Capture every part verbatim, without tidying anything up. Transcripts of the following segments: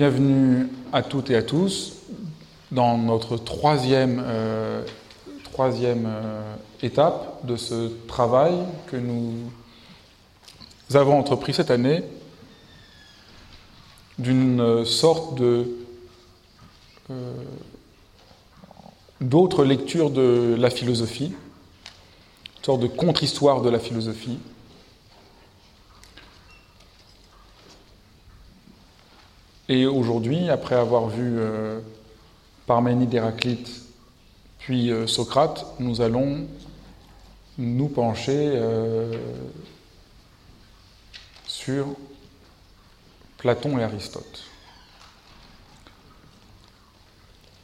Bienvenue à toutes et à tous dans notre troisième, euh, troisième euh, étape de ce travail que nous avons entrepris cette année d'une sorte de euh, d'autres lectures de la philosophie, une sorte de contre-histoire de la philosophie. Et aujourd'hui, après avoir vu euh, Parménide, Héraclite, puis euh, Socrate, nous allons nous pencher euh, sur Platon et Aristote.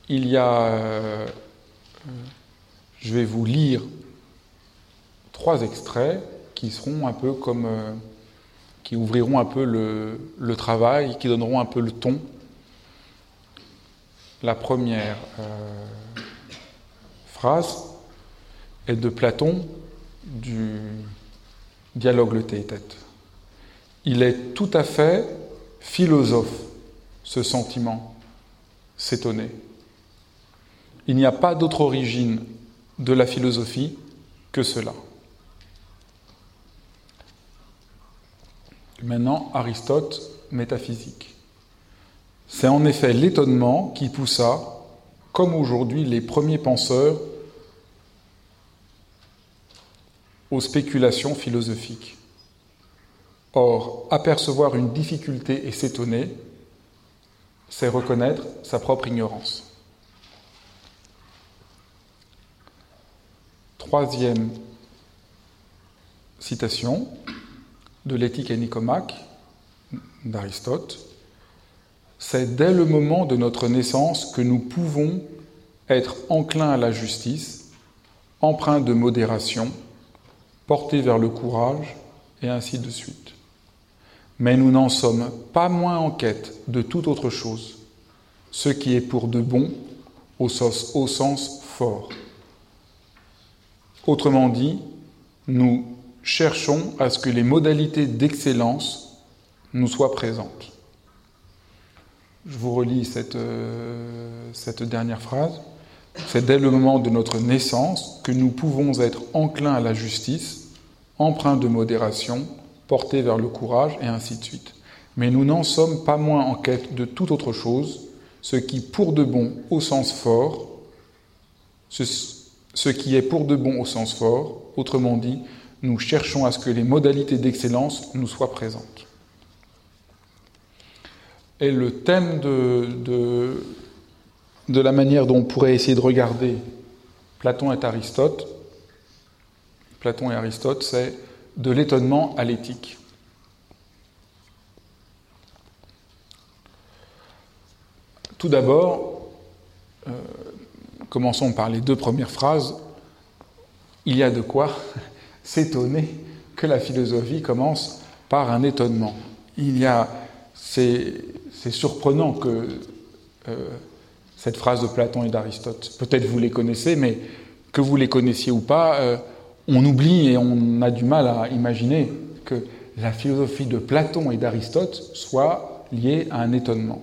Il y a, euh, je vais vous lire trois extraits qui seront un peu comme... Euh, qui ouvriront un peu le, le travail, qui donneront un peu le ton. La première euh, phrase est de Platon, du dialogue le Théétète. Il est tout à fait philosophe, ce sentiment, s'étonner. Il n'y a pas d'autre origine de la philosophie que cela. Maintenant, Aristote, métaphysique. C'est en effet l'étonnement qui poussa, comme aujourd'hui, les premiers penseurs aux spéculations philosophiques. Or, apercevoir une difficulté et s'étonner, c'est reconnaître sa propre ignorance. Troisième citation de l'éthique et Nicomaque, d'Aristote, c'est dès le moment de notre naissance que nous pouvons être enclins à la justice, empreints de modération, portés vers le courage, et ainsi de suite. Mais nous n'en sommes pas moins en quête de toute autre chose, ce qui est pour de bon au sens, au sens fort. Autrement dit, nous cherchons à ce que les modalités d'excellence nous soient présentes. Je vous relis cette, euh, cette dernière phrase. C'est dès le moment de notre naissance que nous pouvons être enclins à la justice, empreints de modération, portés vers le courage, et ainsi de suite. Mais nous n'en sommes pas moins en quête de toute autre chose, ce qui pour de bon au sens fort, ce, ce qui est pour de bon au sens fort, autrement dit, nous cherchons à ce que les modalités d'excellence nous soient présentes. Et le thème de, de, de la manière dont on pourrait essayer de regarder Platon et Aristote, Platon et Aristote, c'est de l'étonnement à l'éthique. Tout d'abord, euh, commençons par les deux premières phrases. Il y a de quoi s'étonner que la philosophie commence par un étonnement. Il y a, c'est, c'est surprenant que euh, cette phrase de Platon et d'Aristote, peut-être vous les connaissez, mais que vous les connaissiez ou pas, euh, on oublie et on a du mal à imaginer que la philosophie de Platon et d'Aristote soit liée à un étonnement.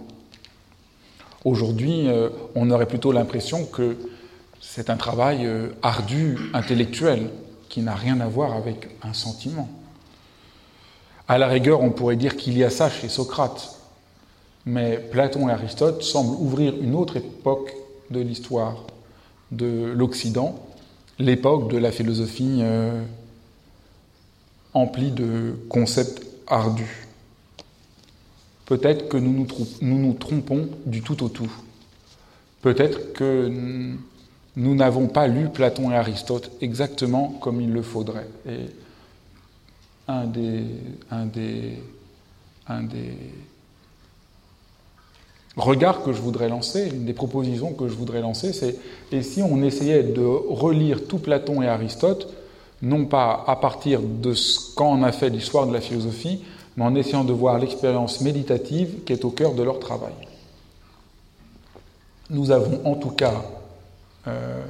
Aujourd'hui, euh, on aurait plutôt l'impression que c'est un travail euh, ardu, intellectuel, qui n'a rien à voir avec un sentiment. À la rigueur, on pourrait dire qu'il y a ça chez Socrate, mais Platon et Aristote semblent ouvrir une autre époque de l'histoire de l'Occident, l'époque de la philosophie euh, emplie de concepts ardus. Peut-être que nous nous, trou- nous nous trompons du tout au tout. Peut-être que nous n'avons pas lu Platon et Aristote exactement comme il le faudrait. Et un des, un des, un des regards que je voudrais lancer, une des propositions que je voudrais lancer, c'est et si on essayait de relire tout Platon et Aristote, non pas à partir de ce qu'en a fait l'histoire de la philosophie, mais en essayant de voir l'expérience méditative qui est au cœur de leur travail. Nous avons en tout cas Euh,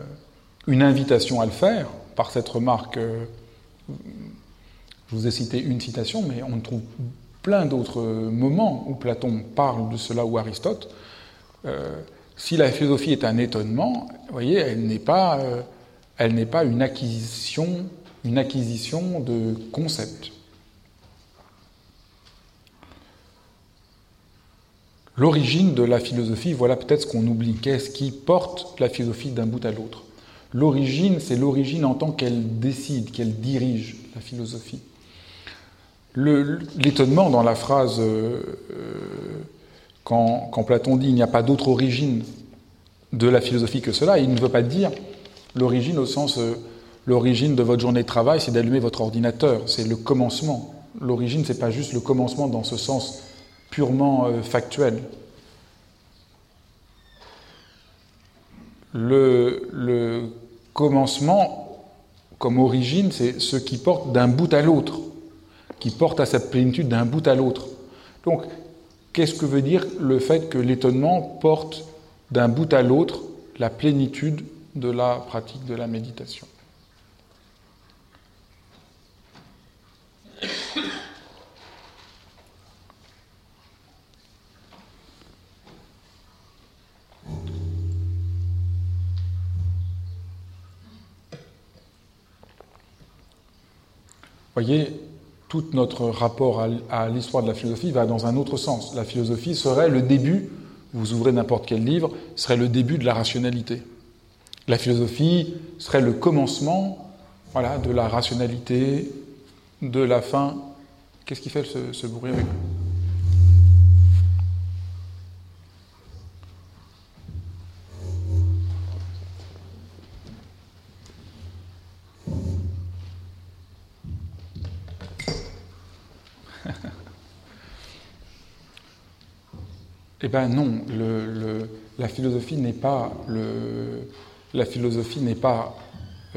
une invitation à le faire, par cette remarque, euh, je vous ai cité une citation, mais on trouve plein d'autres moments où Platon parle de cela ou Aristote. Euh, si la philosophie est un étonnement, vous voyez, elle n'est pas, euh, elle n'est pas une acquisition, une acquisition de concepts. L'origine de la philosophie, voilà peut-être ce qu'on oublie. Qu'est-ce qui porte la philosophie d'un bout à l'autre ? L'origine, c'est l'origine en tant qu'elle décide, qu'elle dirige la philosophie. Le, l'étonnement dans la phrase euh, quand, quand Platon dit « il n'y a pas d'autre origine de la philosophie que cela », il ne veut pas dire l'origine au sens euh, l'origine de votre journée de travail, c'est d'allumer votre ordinateur, c'est le commencement. L'origine, c'est pas juste le commencement dans ce sens purement euh, factuel. Le, le commencement, comme origine, c'est ce qui porte d'un bout à l'autre, qui porte à sa plénitude d'un bout à l'autre. Donc, qu'est-ce que veut dire le fait que l'étonnement porte d'un bout à l'autre la plénitude de la pratique de la méditation ? Voyez, tout notre rapport à l'histoire de la philosophie va dans un autre sens. La philosophie serait le début, vous ouvrez n'importe quel livre, serait le début de la rationalité. La philosophie serait le commencement, voilà, de la rationalité, de la fin. Qu'est-ce qui fait ce, ce bruit avec Eh bien non, le, le, la philosophie n'est pas, le, la philosophie n'est pas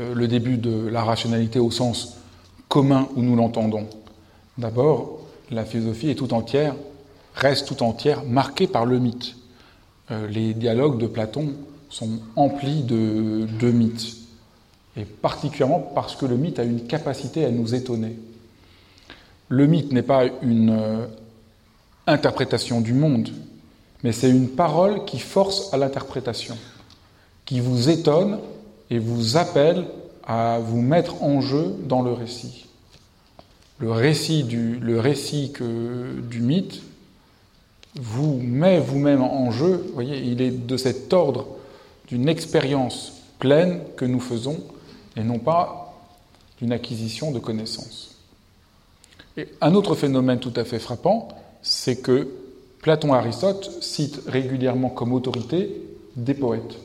euh, le début de la rationalité au sens commun où nous l'entendons. D'abord, la philosophie est tout entière, reste tout entière marquée par le mythe. Euh, les dialogues de Platon sont emplis de, de mythes, et particulièrement parce que le mythe a une capacité à nous étonner. Le mythe n'est pas une euh, interprétation du monde, mais c'est une parole qui force à l'interprétation, qui vous étonne et vous appelle à vous mettre en jeu dans le récit. Le récit du, le récit que, du mythe vous met vous-même en jeu. Vous voyez, il est de cet ordre d'une expérience pleine que nous faisons et non pas d'une acquisition de connaissances. Et un autre phénomène tout à fait frappant, c'est que Platon et Aristote citent régulièrement comme autorité des poètes.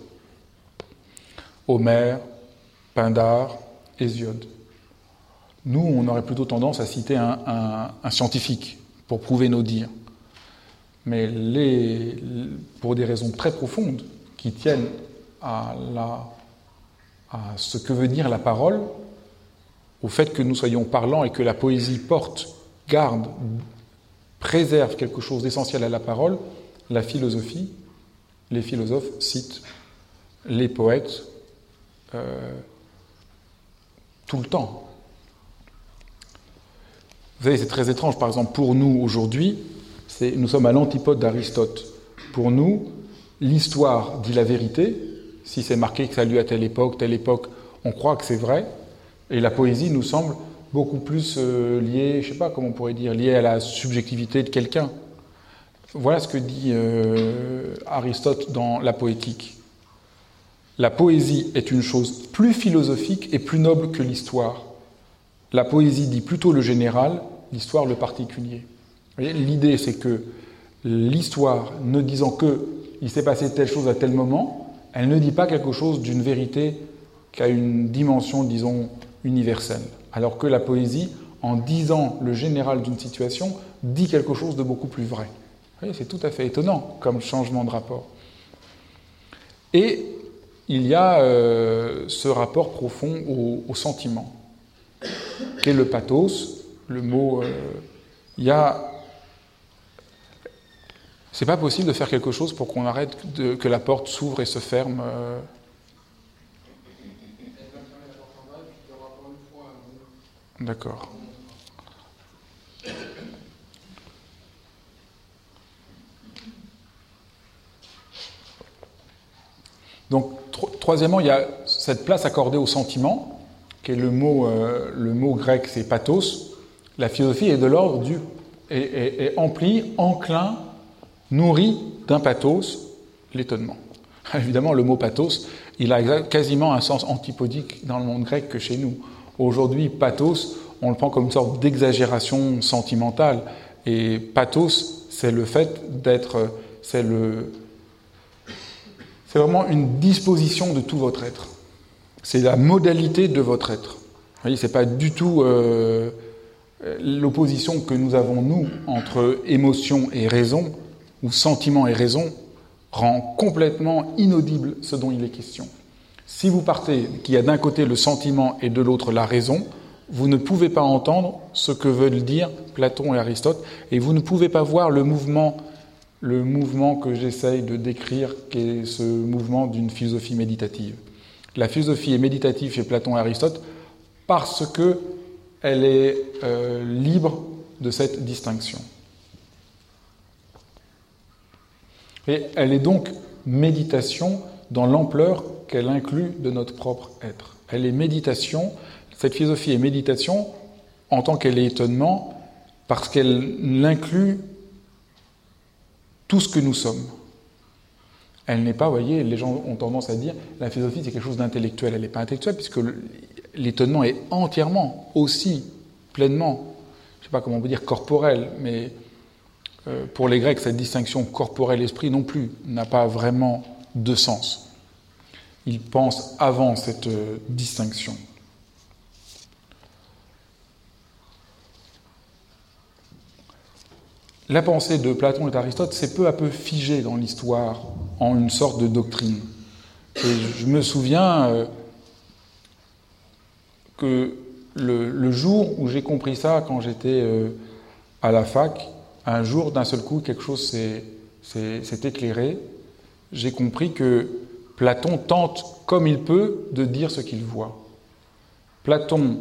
Homère, Pindare, Hésiode. Nous, on aurait plutôt tendance à citer un, un, un scientifique pour prouver nos dires. Mais les, pour des raisons très profondes qui tiennent à, la, à ce que veut dire la parole, au fait que nous soyons parlants et que la poésie porte, garde, préserve quelque chose d'essentiel à la parole, la philosophie, les philosophes citent les poètes euh, tout le temps. Vous savez, c'est très étrange, par exemple, pour nous aujourd'hui, c'est, nous sommes à l'antipode d'Aristote. Pour nous, l'histoire dit la vérité, si c'est marqué que ça a lieu à telle époque, telle époque, on croit que c'est vrai, et la poésie nous semble beaucoup plus euh, lié, je ne sais pas comment on pourrait dire, lié à la subjectivité de quelqu'un. Voilà ce que dit euh, Aristote dans la Poétique. La poésie est une chose plus philosophique et plus noble que l'histoire. La poésie dit plutôt le général, l'histoire le particulier. Vous voyez, l'idée, c'est que l'histoire, ne disant que il s'est passé telle chose à tel moment, elle ne dit pas quelque chose d'une vérité qui a une dimension, disons, universelle. Alors que la poésie, en disant le général d'une situation, dit quelque chose de beaucoup plus vrai. Vous voyez, c'est tout à fait étonnant comme changement de rapport. Et il y a euh, ce rapport profond au, au sentiment, qu'est le pathos, le mot. Euh, il y a. C'est pas possible de faire quelque chose pour qu'on arrête de, que la porte s'ouvre et se ferme. Euh, D'accord. Donc, tro troisièmement, il y a cette place accordée au sentiment, qui est le mot, euh, le mot grec, c'est pathos. La philosophie est de l'ordre du... est, est, est emplie, enclin, nourrie d'un pathos, l'étonnement. Évidemment, le mot pathos, il a quasiment un sens antipodique dans le monde grec que chez nous. Aujourd'hui, pathos, on le prend comme une sorte d'exagération sentimentale. Et pathos, c'est le fait d'être... C'est le... C'est vraiment une disposition de tout votre être. C'est la modalité de votre être. Vous voyez, c'est pas du tout euh, l'opposition que nous avons, nous, entre émotion et raison, ou sentiment et raison, rend complètement inaudible ce dont il est question. Si vous partez qu'il y a d'un côté le sentiment et de l'autre la raison, vous ne pouvez pas entendre ce que veulent dire Platon et Aristote, et vous ne pouvez pas voir le mouvement... le mouvement que j'essaye de décrire, qui est ce mouvement d'une philosophie méditative. La philosophie est méditative chez Platon et Aristote parce qu'elle est euh, libre de cette distinction. Et elle est donc méditation dans l'ampleur qu'elle inclut de notre propre être. Elle est méditation, cette philosophie est méditation en tant qu'elle est étonnement parce qu'elle l'inclut tout ce que nous sommes. Elle n'est pas, vous voyez, les gens ont tendance à dire la philosophie c'est quelque chose d'intellectuel. Elle n'est pas intellectuelle puisque l'étonnement est entièrement, aussi, pleinement, je ne sais pas comment on peut dire corporel, mais euh, pour les Grecs, cette distinction corporel-esprit non plus n'a pas vraiment de sens. Ils pensent avant cette euh, distinction. La pensée de Platon et d'Aristote s'est peu à peu figée dans l'histoire en une sorte de doctrine. Et je me souviens euh, que le, le jour où j'ai compris ça, quand j'étais euh, à la fac, un jour, d'un seul coup, quelque chose s'est, s'est, s'est éclairé. J'ai compris que Platon tente, comme il peut, de dire ce qu'il voit. Platon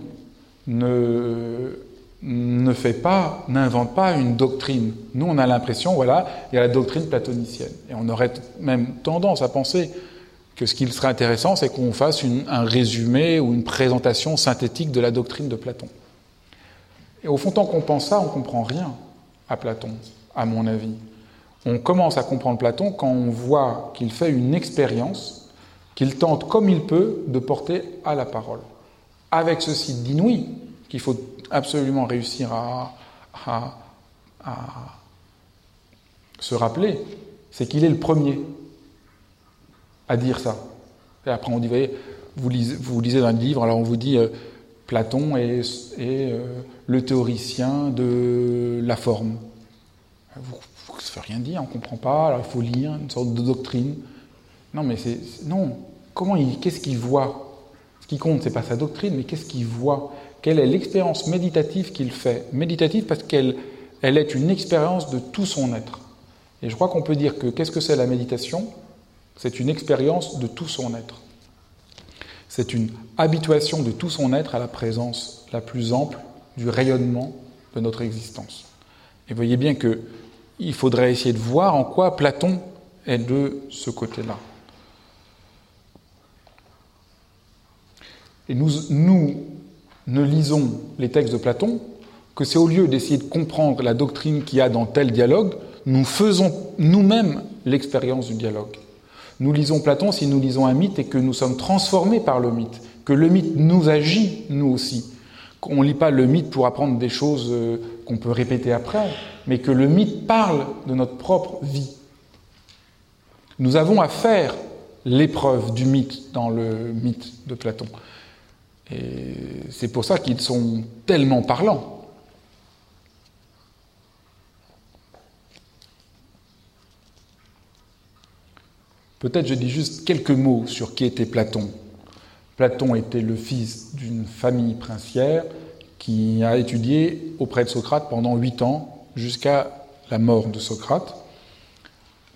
ne... ne fait pas, n'invente pas une doctrine. Nous, on a l'impression, voilà, il y a la doctrine platonicienne. Et on aurait même tendance à penser que ce qu'il serait intéressant, c'est qu'on fasse une, un résumé ou une présentation synthétique de la doctrine de Platon. Et au fond, tant qu'on pense ça, on ne comprend rien à Platon, à mon avis. On commence à comprendre Platon quand on voit qu'il fait une expérience, qu'il tente comme il peut de porter à la parole. Avec ceci d'inouï, qu'il faut absolument réussir à, à, à se rappeler, c'est qu'il est le premier à dire ça. Et après, on dit, vous voyez, vous lisez, vous lisez dans le livre, alors on vous dit, euh, Platon est, est euh, le théoricien de la forme. Vous, vous, ça ne veut rien dire, on ne comprend pas, alors il faut lire une sorte de doctrine. Non, mais c'est... Non, comment il... Qu'est-ce qu'il voit? Ce qui compte, ce n'est pas sa doctrine, mais qu'est-ce qu'il voit? Quelle est l'expérience méditative qu'il fait? Méditative parce qu'elle elle est une expérience de tout son être. Et je crois qu'on peut dire que qu'est-ce que c'est la méditation? C'est une expérience de tout son être. C'est une habituation de tout son être à la présence la plus ample du rayonnement de notre existence. Et voyez bien qu'il faudrait essayer de voir en quoi Platon est de ce côté-là. Et nous... nous ne lisons les textes de Platon que c'est au lieu d'essayer de comprendre la doctrine qu'il y a dans tel dialogue, nous faisons nous-mêmes l'expérience du dialogue. Nous lisons Platon si nous lisons un mythe et que nous sommes transformés par le mythe, que le mythe nous agit, nous aussi. On ne lit pas le mythe pour apprendre des choses qu'on peut répéter après, mais que le mythe parle de notre propre vie. Nous avons à faire l'épreuve du mythe dans le mythe de Platon. Et c'est pour ça qu'ils sont tellement parlants. Peut-être je dis juste quelques mots sur qui était Platon. Platon était le fils d'une famille princière qui a étudié auprès de Socrate pendant huit ans jusqu'à la mort de Socrate.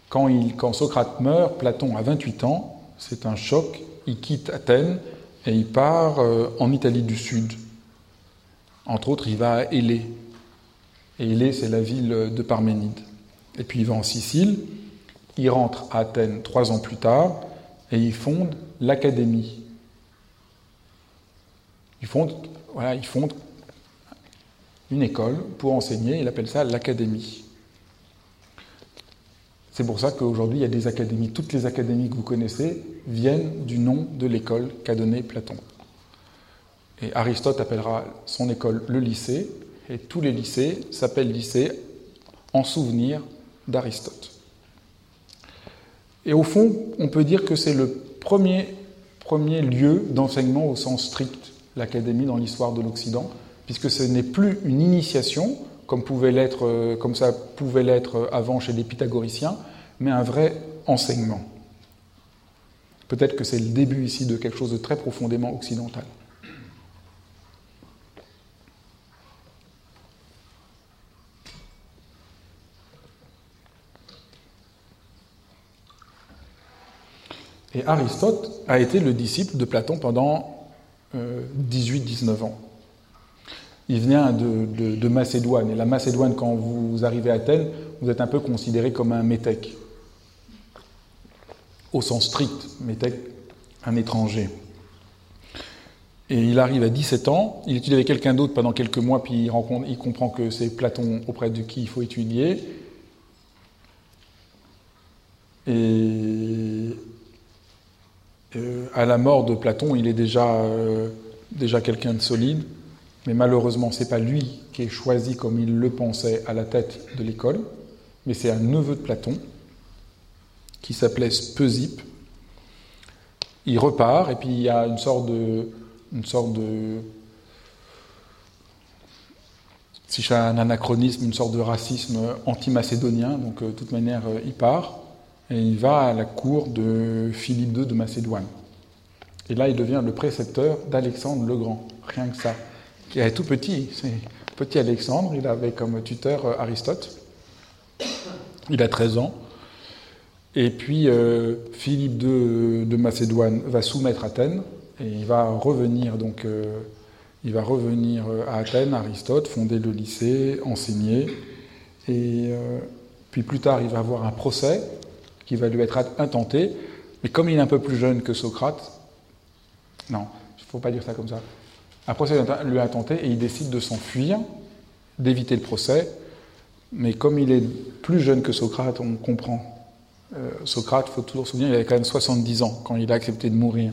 Quand, il, quand Socrate meurt, Platon a vingt-huit ans, c'est un choc, il quitte Athènes. Et il part en Italie du Sud. Entre autres, il va à Élée. Et Élée, c'est la ville de Parménide. Et puis il va en Sicile. Il rentre à Athènes trois ans plus tard. et il fonde l'Académie. Il fonde, voilà, il fonde une école pour enseigner, il appelle ça l'Académie. C'est pour ça qu'aujourd'hui, il y a des académies. Toutes les académies que vous connaissez viennent du nom de l'école qu'a donnée Platon. Et Aristote appellera son école le lycée, et tous les lycées s'appellent lycées en souvenir d'Aristote. Et au fond, on peut dire que c'est le premier, premier lieu d'enseignement au sens strict, l'Académie dans l'histoire de l'Occident, puisque ce n'est plus une initiation, comme, pouvait l'être, comme ça pouvait l'être avant chez les pythagoriciens, mais un vrai enseignement. Peut-être que c'est le début ici de quelque chose de très profondément occidental. Et Aristote a été le disciple de Platon pendant euh, dix-huit dix-neuf ans. Il vient de, de, de Macédoine. Et la Macédoine, quand vous arrivez à Athènes, vous êtes un peu considéré comme un métèque, au sens strict, métèque, un étranger. Et il arrive à dix-sept ans, il étudie avec quelqu'un d'autre pendant quelques mois, puis il, rencontre, il comprend que c'est Platon auprès de qui il faut étudier. Et... Euh, à la mort de Platon, il est déjà, euh, déjà quelqu'un de solide, mais malheureusement, ce n'est pas lui qui est choisi comme il le pensait à la tête de l'école, mais c'est un neveu de Platon qui s'appelait Speusipe. Il repart, et puis il y a une sorte de... Une sorte de si j'ai un anachronisme, une sorte de racisme anti-macédonien, donc euh, de toute manière, euh, il part. Et il va à la cour de Philippe deux de Macédoine. Et là, il devient le précepteur d'Alexandre le Grand. Rien que ça. Qui est tout petit. C'est petit Alexandre. Il avait comme tuteur Aristote. Il a treize ans. Et puis, euh, Philippe deux de Macédoine va soumettre Athènes. Et il va revenir, donc, euh, il va revenir à Athènes, Aristote, fonder le lycée, enseigner. Et euh, puis plus tard, il va avoir un procès qui va lui être intenté, mais comme il est un peu plus jeune que Socrate, non, il ne faut pas dire ça comme ça, un procès lui est intenté et il décide de s'enfuir, d'éviter le procès, mais comme il est plus jeune que Socrate, on comprend. Euh, Socrate, il faut toujours se souvenir, il avait quand même soixante-dix ans quand il a accepté de mourir.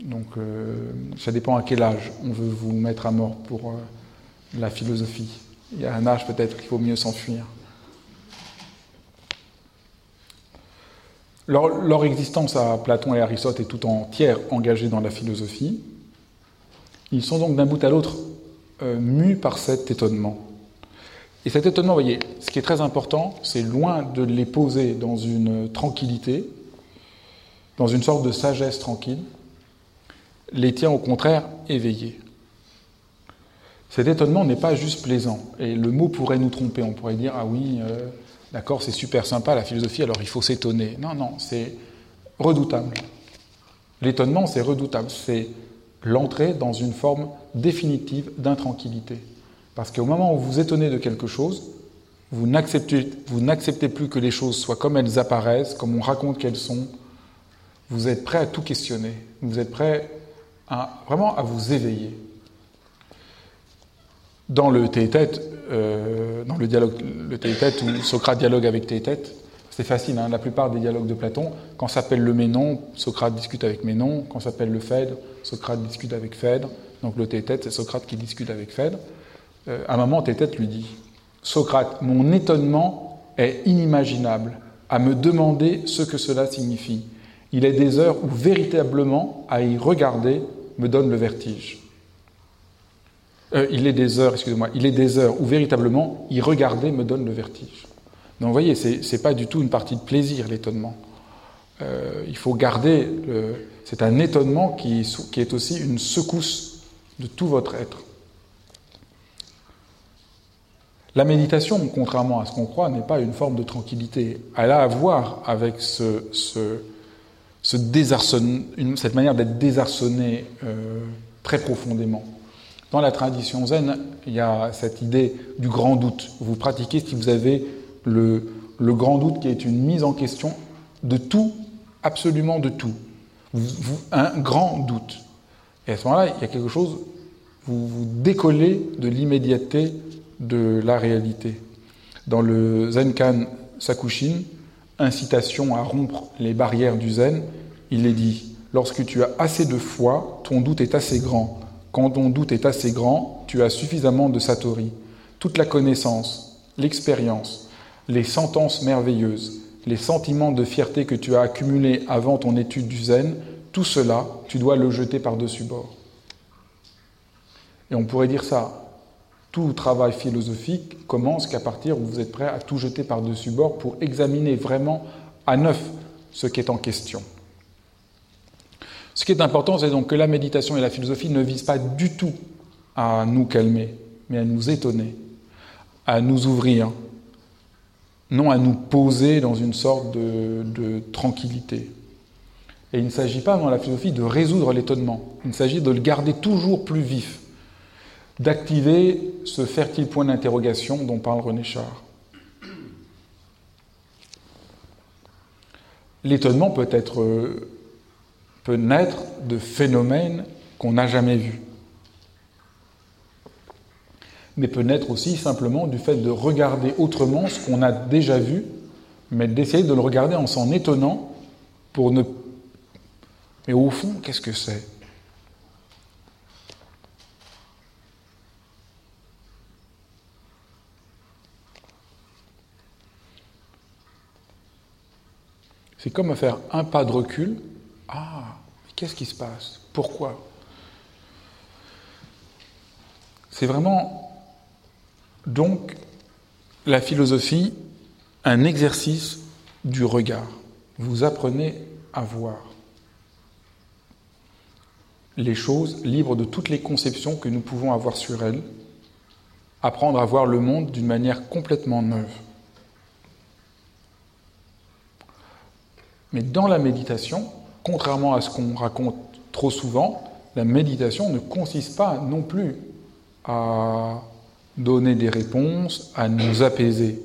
Donc euh, ça dépend à quel âge on veut vous mettre à mort pour euh, la philosophie. Il y a un âge peut-être qu'il vaut mieux s'enfuir. Leur, leur existence à Platon et Aristote est tout entière engagée dans la philosophie. Ils sont donc d'un bout à l'autre euh, mus par cet étonnement. Et cet étonnement, vous voyez, ce qui est très important, c'est loin de les poser dans une tranquillité, dans une sorte de sagesse tranquille, les tient au contraire éveillés. Cet étonnement n'est pas juste plaisant, et le mot pourrait nous tromper, on pourrait dire « ah oui euh, ». D'accord, c'est super sympa la philosophie, alors il faut s'étonner. Non, non, c'est redoutable. L'étonnement, c'est redoutable. C'est l'entrée dans une forme définitive d'intranquillité. Parce qu'au moment où vous vous étonnez de quelque chose, vous n'acceptez, vous n'acceptez plus que les choses soient comme elles apparaissent, comme on raconte qu'elles sont. Vous êtes prêt à tout questionner. Vous êtes prêt à, vraiment à vous éveiller. Dans le Théétète, euh, dans le dialogue, le Théétète où Socrate dialogue avec Théétète, c'est facile. Hein, la plupart des dialogues de Platon, quand s'appelle le Ménon, Socrate discute avec Ménon. Quand s'appelle le Phèdre, Socrate discute avec Phèdre. Donc le Théétète, c'est Socrate qui discute avec Phèdre. Euh, à un moment, Théétète lui dit « Socrate, mon étonnement est inimaginable à me demander ce que cela signifie. Il est des heures où véritablement à y regarder me donne le vertige. » Euh, il est des heures, excusez-moi, il est des heures où véritablement, y regarder me donne le vertige. Donc vous voyez, c'est, c'est pas du tout une partie de plaisir, l'étonnement. Euh, il faut garder, le, c'est un étonnement qui, qui est aussi une secousse de tout votre être. La méditation, contrairement à ce qu'on croit, n'est pas une forme de tranquillité. Elle a à voir avec ce, ce, ce désarçonne, une, cette manière d'être désarçonné euh, très profondément. Dans la tradition zen, il y a cette idée du grand doute. Vous pratiquez si vous avez le, le grand doute qui est une mise en question de tout absolument de tout, vous, vous, un grand doute. Et à ce moment-là, il y a quelque chose, vous vous décollez de l'immédiateté de la réalité. Dans le Zenkan Sakushin, incitation à rompre les barrières du zen, il est dit « Lorsque tu as assez de foi, ton doute est assez grand. Quand ton doute est assez grand, tu as suffisamment de satori. Toute la connaissance, l'expérience, les sentences merveilleuses, les sentiments de fierté que tu as accumulés avant ton étude du zen, tout cela, tu dois le jeter par-dessus bord. » Et on pourrait dire ça. Tout travail philosophique commence qu'à partir où vous êtes prêt à tout jeter par-dessus bord pour examiner vraiment à neuf ce qui est en question. Ce qui est important, c'est donc que la méditation et la philosophie ne visent pas du tout à nous calmer, mais à nous étonner, à nous ouvrir, non à nous poser dans une sorte de, de tranquillité. Et il ne s'agit pas dans la philosophie de résoudre l'étonnement, il s'agit de le garder toujours plus vif, d'activer ce fertile point d'interrogation dont parle René Char. L'étonnement peut être, peut naître de phénomènes qu'on n'a jamais vus, mais peut naître aussi simplement du fait de regarder autrement ce qu'on a déjà vu, mais d'essayer de le regarder en s'en étonnant pour ne... Mais au fond, qu'est-ce que c'est ? C'est comme faire un pas de recul. Ah, mais qu'est-ce qui se passe ? Pourquoi ? C'est vraiment, donc, la philosophie, un exercice du regard. Vous apprenez à voir les choses libres de toutes les conceptions que nous pouvons avoir sur elles, apprendre à voir le monde d'une manière complètement neuve. Mais dans la méditation, contrairement à ce qu'on raconte trop souvent, la méditation ne consiste pas non plus à donner des réponses, à nous apaiser.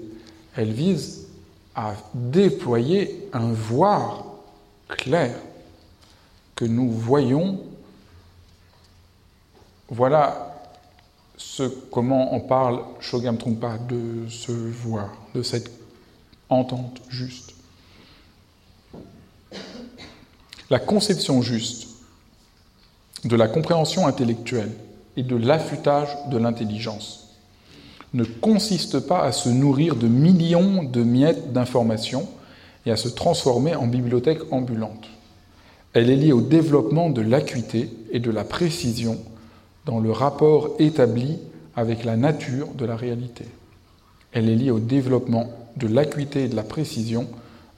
Elle vise à déployer un voir clair, que nous voyons, voilà ce, comment on parle Chögyam Trungpa, de ce voir, de cette entente juste. La conception juste de la compréhension intellectuelle et de l'affûtage de l'intelligence ne consiste pas à se nourrir de millions de miettes d'informations et à se transformer en bibliothèque ambulante. Elle est liée au développement de l'acuité et de la précision dans le rapport établi avec la nature de la réalité. Elle est liée au développement de l'acuité et de la précision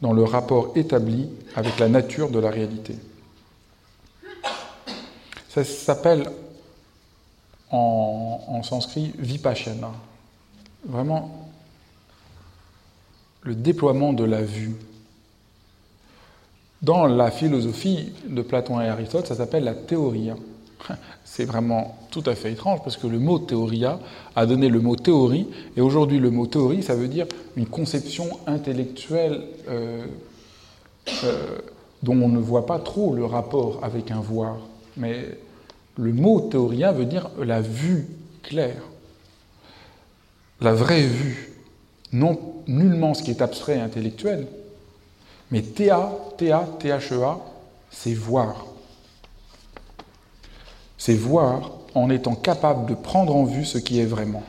dans le rapport établi avec la nature de la réalité. Ça s'appelle en, en sanskrit vipassana, vraiment le déploiement de la vue. Dans la philosophie de Platon et Aristote, ça s'appelle la théoria. C'est vraiment tout à fait étrange parce que le mot théoria a donné le mot théorie, et aujourd'hui le mot théorie, ça veut dire une conception intellectuelle euh, euh, dont on ne voit pas trop le rapport avec un voir. Mais le mot théoria veut dire la vue claire, la vraie vue, non nullement ce qui est abstrait et intellectuel, mais théa, théa, thea, c'est voir. C'est voir en étant capable de prendre en vue ce qui est vraiment.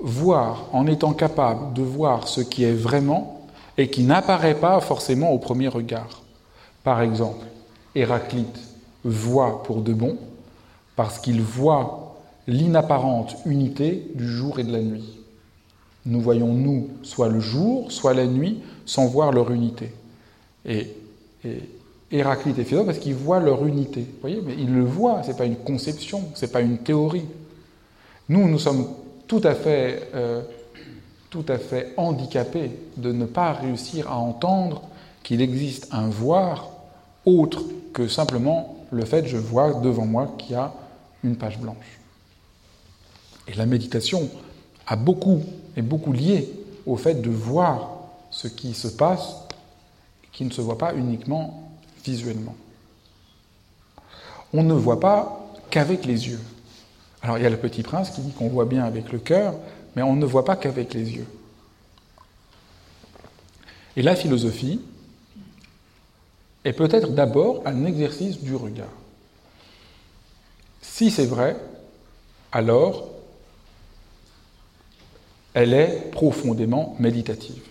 Voir en étant capable de voir ce qui est vraiment et qui n'apparaît pas forcément au premier regard. Par exemple, Héraclite voit pour de bon parce qu'il voit l'inapparente unité du jour et de la nuit. Nous voyons, nous, soit le jour, soit la nuit, sans voir leur unité. Et... et Héraclite et Phèdre, parce qu'ils voient leur unité. Vous voyez, mais ils le voient, ce n'est pas une conception, ce n'est pas une théorie. Nous, nous sommes tout à fait, euh, tout à fait handicapés de ne pas réussir à entendre qu'il existe un voir autre que simplement le fait que je vois devant moi qu'il y a une page blanche. Et la méditation a beaucoup, est beaucoup liée au fait de voir ce qui se passe qui ne se voit pas uniquement visuellement. On ne voit pas qu'avec les yeux. Alors il y a le Petit Prince qui dit qu'on voit bien avec le cœur, mais on ne voit pas qu'avec les yeux. Et la philosophie est peut-être d'abord un exercice du regard. Si c'est vrai, alors elle est profondément méditative.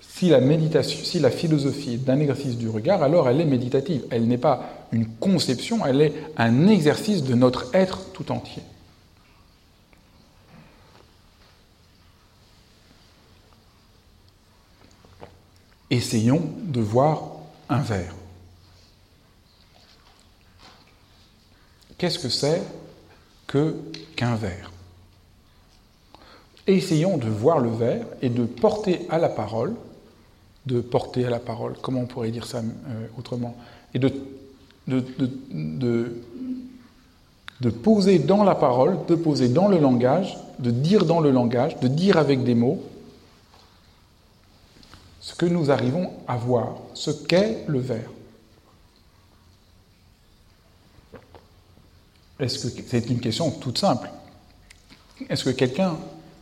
Si la, méditation, si la philosophie est un exercice du regard, alors elle est méditative. Elle n'est pas une conception, elle est un exercice de notre être tout entier. Essayons de voir un verre. Qu'est-ce que c'est que, qu'un verre ? Essayons de voir le verre et de porter à la parole, de porter à la parole, comment on pourrait dire ça autrement, et de, de, de, de, de poser dans la parole, de poser dans le langage, de dire dans le langage, de dire avec des mots, ce que nous arrivons à voir, ce qu'est le verre. Est-ce que, c'est une question toute simple. Est-ce que quelqu'un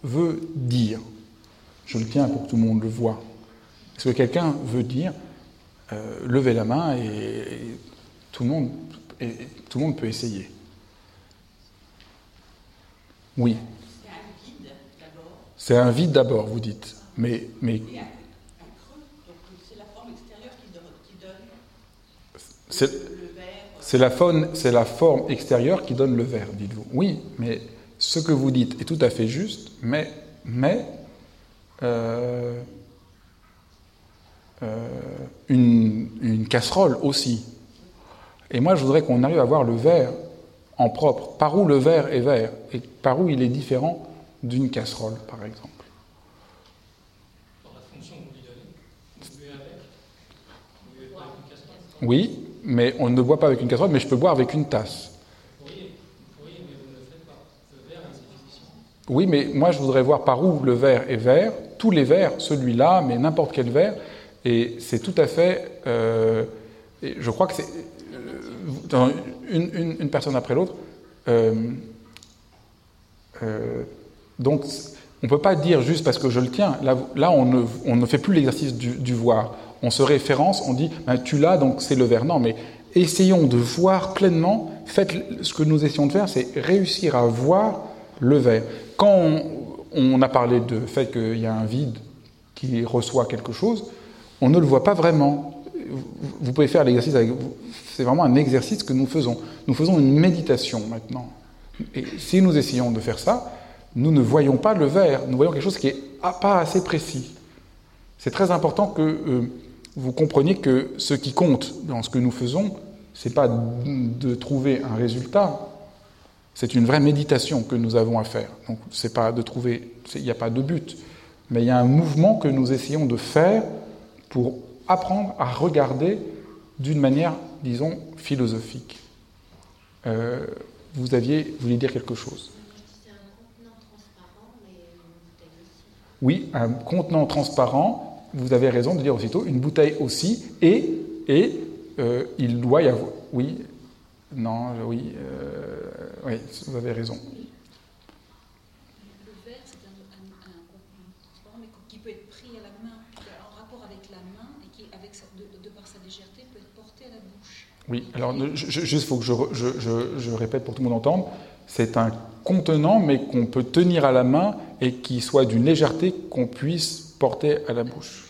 veut dire ? Je le tiens pour que tout le monde le voit. Est-ce que quelqu'un veut dire euh, levez la main et, et, tout le monde, et, et tout le monde peut essayer. Oui. C'est un vide d'abord. C'est un vide d'abord, vous dites. Mais... mais C'est, c'est, la faune, c'est la forme extérieure qui donne le verre, dites-vous. Oui, mais ce que vous dites est tout à fait juste, mais, mais euh, euh, une, une casserole aussi. Et moi, je voudrais qu'on arrive à voir le verre en propre, par où le verre est vert, et par où il est différent d'une casserole, par exemple. Par la fonction que vous lui donnez, vous buvez avec, vous buvez pas avec une casserole. Oui. Mais on ne boit pas avec une casserole, mais je peux boire avec une tasse. Vous pourriez, vous pourriez, mais vous ne le faites pas. Le verre est insuffisant. Oui, mais moi, je voudrais voir par où le verre est vert, tous les verres, celui-là, mais n'importe quel verre. Et c'est tout à fait... Euh, je crois que c'est... Euh, une, une, une personne après l'autre. Euh, euh, donc, on ne peut pas dire juste parce que je le tiens. Là, là on, ne, on ne fait plus l'exercice du, du voir. On se référence, on dit ben, « tu l'as, donc c'est le verre ». Non, mais essayons de voir pleinement. Faites ce que nous essayons de faire, c'est réussir à voir le verre. Quand on, on a parlé du fait qu'il y a un vide qui reçoit quelque chose, on ne le voit pas vraiment. Vous pouvez faire l'exercice avec... C'est vraiment un exercice que nous faisons. Nous faisons une méditation maintenant. Et si nous essayons de faire ça, nous ne voyons pas le verre. Nous voyons quelque chose qui n'est pas assez précis. C'est très important que... Euh, vous comprenez que ce qui compte dans ce que nous faisons, ce n'est pas de trouver un résultat, c'est une vraie méditation que nous avons à faire. Donc, c'est pas de trouver, il n'y a pas de but, mais il y a un mouvement que nous essayons de faire pour apprendre à regarder d'une manière, disons, philosophique. Euh, vous aviez voulu dire quelque chose ? C'est un contenant transparent, mais une bouteille aussi. Oui, un contenant transparent. Vous avez raison de dire aussitôt, une bouteille aussi, et, et euh, il doit y avoir... Oui, non, oui, euh, oui, vous avez raison. Le verre, c'est un, un, un contenant transparent, mais qui peut être pris à la main, en rapport avec la main, et qui, avec sa, de, de par sa légèreté, peut être porté à la bouche. Oui, alors, je, juste, il faut que je, je, je, je répète pour que tout le monde entende, c'est un contenant, mais qu'on peut tenir à la main, et qui soit d'une légèreté qu'on puisse... portée à la bouche.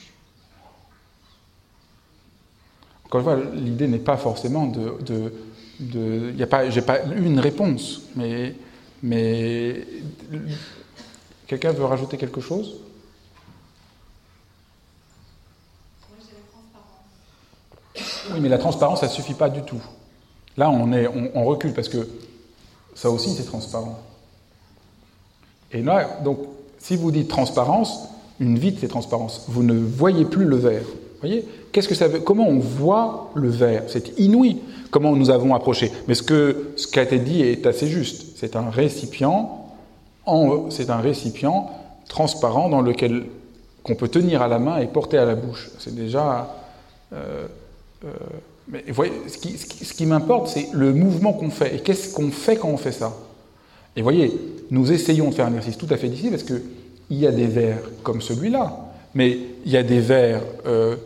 Encore une fois, l'idée n'est pas forcément de... de, de y a pas, j'ai pas une réponse, mais, mais... Quelqu'un veut rajouter quelque chose ? Moi, j'ai la transparence. Oui, mais la transparence, ça ne suffit pas du tout. Là, on, est, on, on recule, parce que ça aussi, c'est transparent. Et là, donc, si vous dites transparence... Une vide, c'est transparence. Vous ne voyez plus le verre. Voyez ? Qu'est-ce que ça veut ? Comment on voit le verre ? C'est inouï. Comment nous avons approché ? Mais ce que ce qui a été dit est assez juste. C'est un récipient, en, c'est un récipient transparent dans lequel qu'on peut tenir à la main et porter à la bouche. C'est déjà... Euh, euh, mais vous voyez, ce qui, ce qui, ce qui m'importe, c'est le mouvement qu'on fait. Et qu'est-ce qu'on fait quand on fait ça? Et vous voyez, nous essayons de faire un exercice tout à fait difficile, parce qu'il y a des vers comme celui-là, mais il y a des vers euh,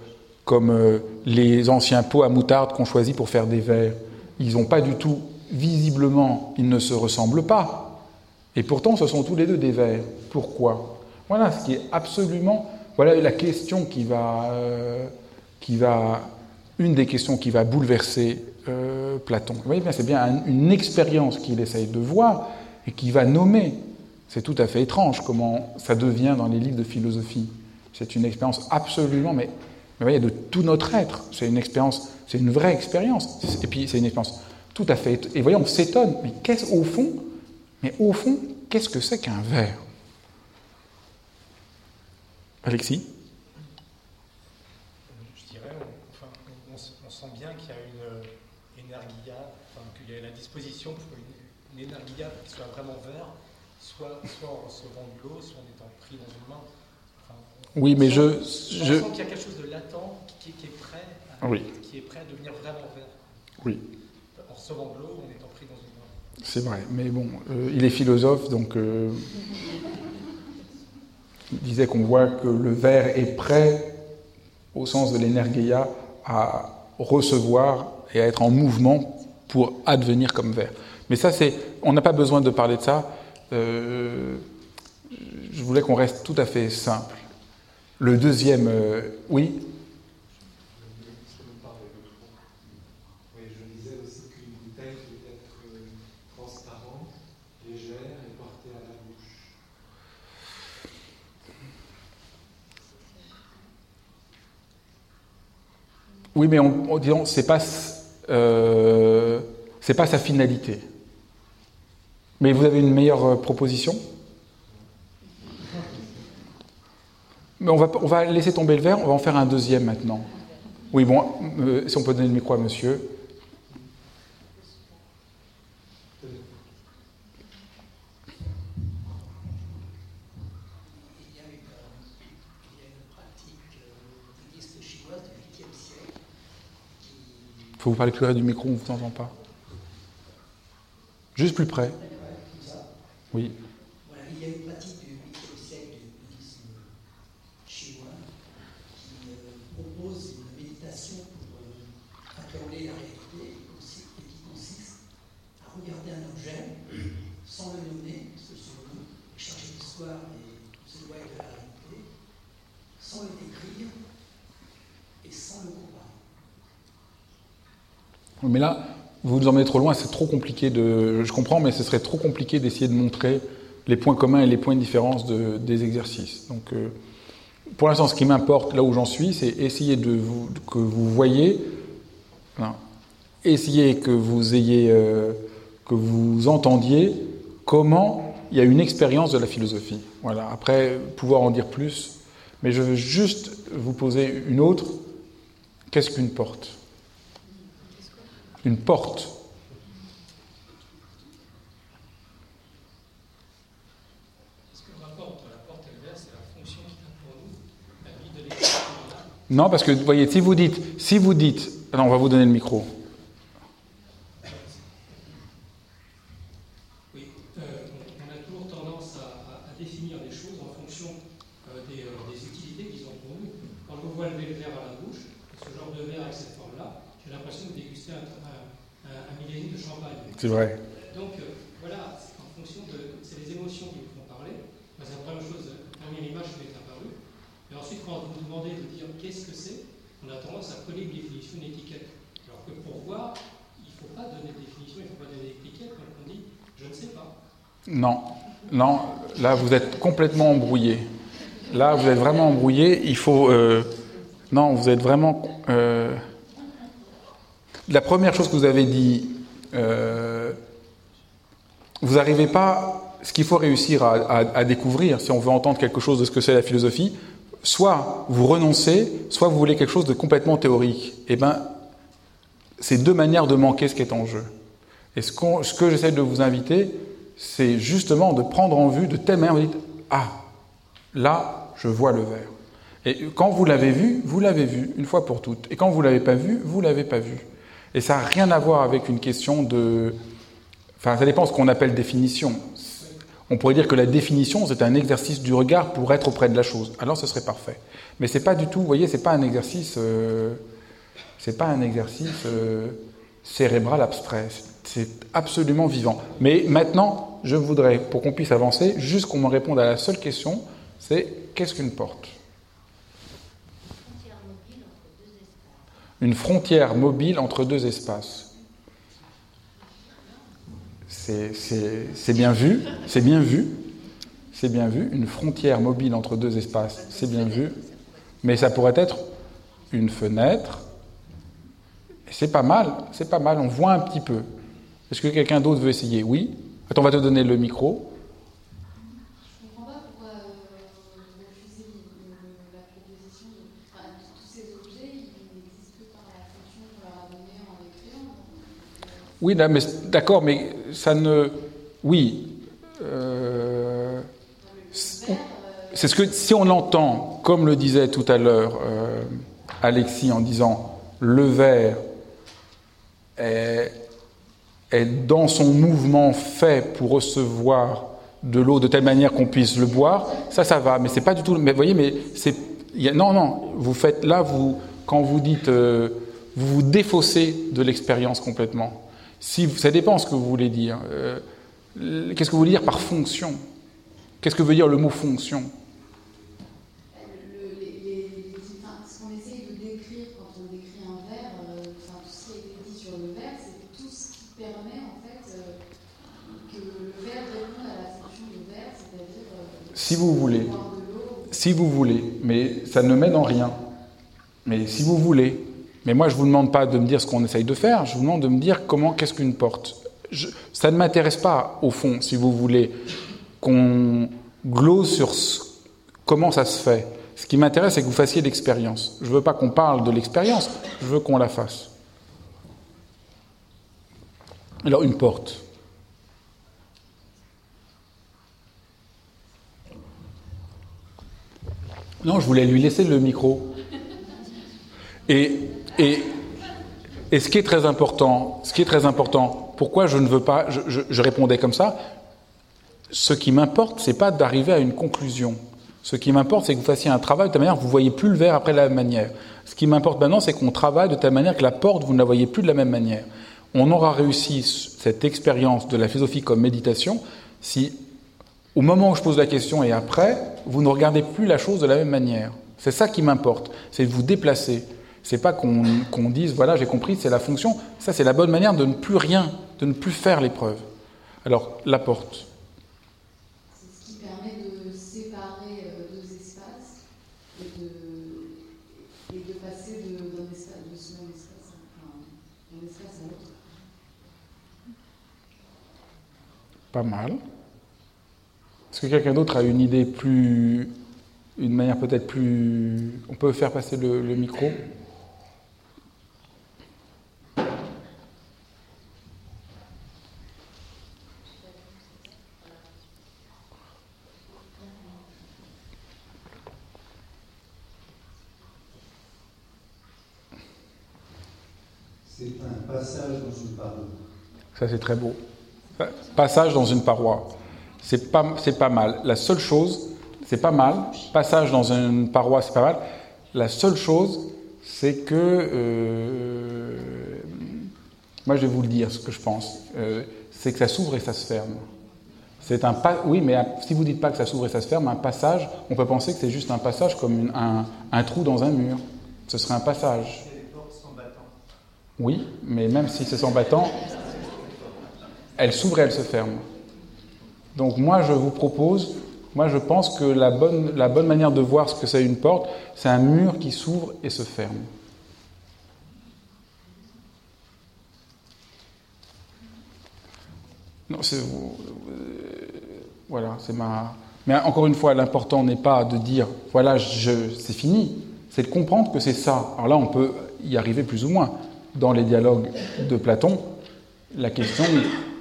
comme euh, les anciens pots à moutarde qu'on choisit pour faire des vers. Ils n'ont pas du tout... Visiblement, ils ne se ressemblent pas. Et pourtant, ce sont tous les deux des vers. Pourquoi? Voilà ce qui est absolument... Voilà la question qui va... Euh, qui va une des questions qui va bouleverser euh, Platon. Vous voyez bien, c'est bien un, une expérience qu'il essaye de voir et qui va nommer. C'est tout à fait étrange comment ça devient dans les livres de philosophie. C'est une expérience absolument... Mais, mais voyez, de tout notre être. C'est une expérience... C'est une vraie expérience. Et puis, c'est une expérience... Tout à fait. Et voyez, on s'étonne. Mais qu'est-ce au fond Mais au fond, qu'est-ce que c'est qu'un vers? Alexis? Je dirais, on, enfin, on, on sent bien qu'il y a une énergia, enfin, qu'il y a la disposition pour une, une énergia qui soit vraiment vert, soit, soit en recevant de l'eau, soit en étant pris dans une main. Enfin, oui, mais sent, je, on je... sent qu'il y a quelque chose de latent qui, qui est prêt, à, oui. qui est prêt à devenir vraiment vert. Oui. Recevant de l'eau, on est en pris dans une main. C'est vrai, mais bon, euh, il est philosophe, donc euh, il disait qu'on voit que le verre est prêt, au sens de l'énergia, à recevoir et à être en mouvement pour advenir comme verre. Mais ça, c'est, on n'a pas besoin de parler de ça. Euh, je voulais qu'on reste tout à fait simple. Le deuxième, euh, oui. Oui, mais on, on, disons, c'est pas, euh, c'est pas sa finalité. Mais vous avez une meilleure proposition? Mais on va, on va laisser tomber le verre, on va en faire un deuxième maintenant. Oui, bon, euh, si on peut donner le micro à monsieur. Il faut vous parler plus près du micro, on ne vous entend pas. Juste plus près. Oui. Voilà, il y a une pratique du huitième siècle du bouddhisme chinois qui euh, propose une méditation pour euh, appréhender la réalité et qui consiste à regarder un objet sans le nommer, parce que son nom est chargé d'histoire et se loin de la réalité, sans le décrire et sans le comparer. Mais là, vous vous emmenez trop loin, c'est trop compliqué de... Je comprends, mais ce serait trop compliqué d'essayer de montrer les points communs et les points de différence de, des exercices. Donc, euh, pour l'instant, ce qui m'importe, là où j'en suis, c'est essayer de vous, que vous voyez... Non, essayer que vous ayez... Euh, que vous entendiez comment il y a une expérience de la philosophie. Voilà. Après, pouvoir en dire plus. Mais je veux juste vous poser une autre. Qu'est-ce qu'une porte ? Une porte. Est-ce que le rapport entre la porte et le verre, c'est la fonction qui a pour nous la vie de l'écriture? Non, parce que, vous voyez, si vous dites... Si vous dites... Alors, on va vous donner le micro. Oui, euh, on a toujours tendance à, à, à définir les choses en fonction euh, des, euh, des utilités qu'ils ont pour nous. Quand je vous vois lever le verre à la bouche, ce genre de verre avec cette forme-là, j'ai l'impression de déguster un... un millésime de champagne. C'est vrai. Donc euh, voilà, en fonction de... C'est les émotions qui vous font parler. Enfin, c'est la première chose, la première image qui m'est apparue. Et ensuite, quand vous demandez de dire qu'est-ce que c'est, on a tendance à coller une définition, une étiquette. Alors que pour voir, il ne faut pas donner de définition, il ne faut pas donner d'étiquette quand on dit je ne sais pas. Non, non, là vous êtes complètement embrouillé. Là vous êtes vraiment embrouillé, il faut... Euh... Non, vous êtes vraiment... Euh... La première chose que vous avez dit, euh, vous n'arrivez pas, ce qu'il faut réussir à, à, à découvrir, si on veut entendre quelque chose de ce que c'est la philosophie, soit vous renoncez, soit vous voulez quelque chose de complètement théorique. Eh bien, c'est deux manières de manquer ce qui est en jeu. Et ce, qu'on, ce que j'essaie de vous inviter, c'est justement de prendre en vue de telle manière, vous dites, ah, là, je vois le verre. Et quand vous l'avez vu, vous l'avez vu, une fois pour toutes. Et quand vous ne l'avez pas vu, vous ne l'avez pas vu. Et ça n'a rien à voir avec une question de... Enfin, ça dépend de ce qu'on appelle définition. On pourrait dire que la définition, c'est un exercice du regard pour être auprès de la chose. Alors, ce serait parfait. Mais c'est pas du tout... Vous voyez, c'est pas un exercice... Euh, c'est pas un exercice euh, cérébral abstrait. C'est absolument vivant. Mais maintenant, je voudrais, pour qu'on puisse avancer, juste qu'on me réponde à la seule question, c'est qu'est-ce qu'une porte ? Une frontière mobile entre deux espaces. C'est, c'est, c'est bien vu, c'est bien vu, c'est bien vu, une frontière mobile entre deux espaces, c'est bien vu, mais ça pourrait être une fenêtre, et c'est pas mal, c'est pas mal, on voit un petit peu. Est-ce que quelqu'un d'autre veut essayer ? Oui. Attends, on va te donner le micro. Je ne comprends pas pourquoi vous refusez la proposition de enfin, tous ces objets, ils n'existent que par la fonction qu'on leur a donnée en écrivant. Oui, là, mais, d'accord, mais... Ça ne... Oui. Euh... C'est ce que... Si on l'entend, comme le disait tout à l'heure euh, Alexis en disant le verre est, est dans son mouvement fait pour recevoir de l'eau de telle manière qu'on puisse le boire, ça, ça va. Mais c'est pas du tout... Mais voyez, mais c'est... Y a... Non, non. Vous faites... Là, vous... Quand vous dites... Euh, vous vous défaussez de l'expérience complètement. Si, ça dépend ce que vous voulez dire. Euh, qu'est-ce que vous voulez dire par fonction ? Qu'est-ce que veut dire le mot fonction ? Le, les, les, enfin, ce qu'on essaye de décrire quand on décrit un verre, euh, enfin, tout ce qui a été dit sur le verre, c'est tout ce qui permet en fait euh, que le verre réponde à la fonction du verre, c'est-à-dire. Euh, si vous voulez. Si vous voulez, mais ça ne mène en rien. Mais si vous voulez. Mais moi, je ne vous demande pas de me dire ce qu'on essaye de faire, je vous demande de me dire comment, qu'est-ce qu'une porte. Je, ça ne m'intéresse pas, au fond, si vous voulez, qu'on glose sur ce, comment ça se fait. Ce qui m'intéresse, c'est que vous fassiez l'expérience. Je ne veux pas qu'on parle de l'expérience, je veux qu'on la fasse. Alors, une porte. Non, je voulais lui laisser le micro. Et... Et, et ce qui est très important, ce qui est très important, pourquoi je ne veux pas, je, je, je répondais comme ça, ce qui m'importe, c'est pas d'arriver à une conclusion. Ce qui m'importe, c'est que vous fassiez un travail de telle manière que vous ne voyez plus le verre après la même manière. Ce qui m'importe maintenant, c'est qu'on travaille de telle manière que la porte, vous ne la voyez plus de la même manière. On aura réussi cette expérience de la philosophie comme méditation si, au moment où je pose la question et après, vous ne regardez plus la chose de la même manière. C'est ça qui m'importe, c'est de vous déplacer. C'est pas qu'on, qu'on dise, voilà, j'ai compris, c'est la fonction. Ça, c'est la bonne manière de ne plus rien, de ne plus faire l'épreuve. Alors, la porte. C'est ce qui permet de séparer deux espaces et de, et de passer de, d'un espace, de ce même espace, enfin, d'un espace à l'autre. Pas mal. Est-ce que quelqu'un d'autre a une idée plus... Une manière peut-être plus... On peut faire passer le, le micro ? C'est un passage dans une paroi. Ça, c'est très beau. Passage dans une paroi. C'est pas, c'est pas mal. La seule chose, c'est pas mal. Passage dans une paroi, c'est pas mal. La seule chose, c'est que... Euh, moi, je vais vous le dire, ce que je pense. Euh, c'est que ça s'ouvre et ça se ferme. C'est un pas... Oui, mais si vous dites pas que ça s'ouvre et ça se ferme, un passage, on peut penser que c'est juste un passage comme une, un, un trou dans un mur. Ce serait un passage. Oui, mais même si c'est sans battant, elle s'ouvre et elle se ferme. Donc moi, je vous propose... Moi, je pense que la bonne, la bonne manière de voir ce que c'est une porte, c'est un mur qui s'ouvre et se ferme. Non, c'est... Euh, voilà, c'est ma... Mais encore une fois, l'important n'est pas de dire, voilà, je, c'est fini. C'est de comprendre que c'est ça. Alors là, on peut y arriver plus ou moins. Dans les dialogues de Platon, la question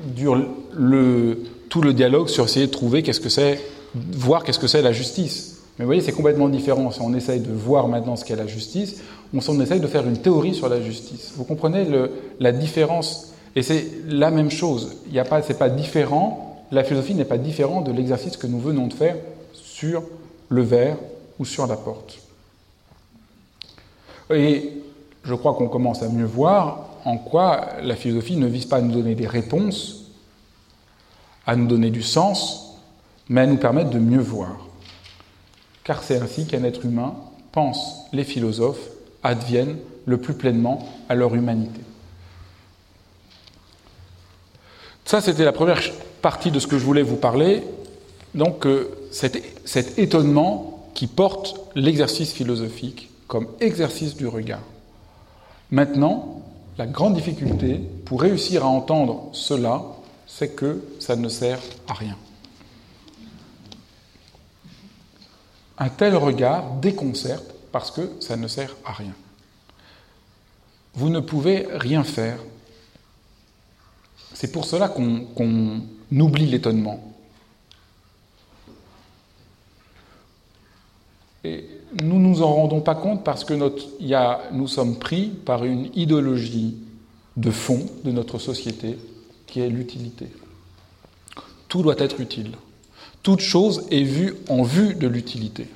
dure le, tout le dialogue sur essayer de trouver qu'est-ce que c'est... voir qu'est-ce que c'est la justice. Mais vous voyez, c'est complètement différent. Si on essaye de voir maintenant ce qu'est la justice, on s'en essaye de faire une théorie sur la justice. Vous comprenez le, la différence? Et c'est la même chose. Il y a pas, c'est pas différent. La philosophie n'est pas différente de l'exercice que nous venons de faire sur le verre ou sur la porte. Et je crois qu'on commence à mieux voir en quoi la philosophie ne vise pas à nous donner des réponses, à nous donner du sens, mais à nous permettre de mieux voir. Car c'est ainsi qu'un être humain pense, les philosophes adviennent le plus pleinement à leur humanité. Ça, c'était la première partie de ce que je voulais vous parler. Donc, cet, cet étonnement qui porte l'exercice philosophique comme exercice du regard. Maintenant, la grande difficulté pour réussir à entendre cela, c'est que ça ne sert à rien. Un tel regard déconcerte parce que ça ne sert à rien. Vous ne pouvez rien faire. C'est pour cela qu'on, qu'on oublie l'étonnement. Et nous ne nous en rendons pas compte parce que notre, y a, nous sommes pris par une idéologie de fond de notre société qui est l'utilité. Tout doit être utile. Toute chose est vue en vue de l'utilité.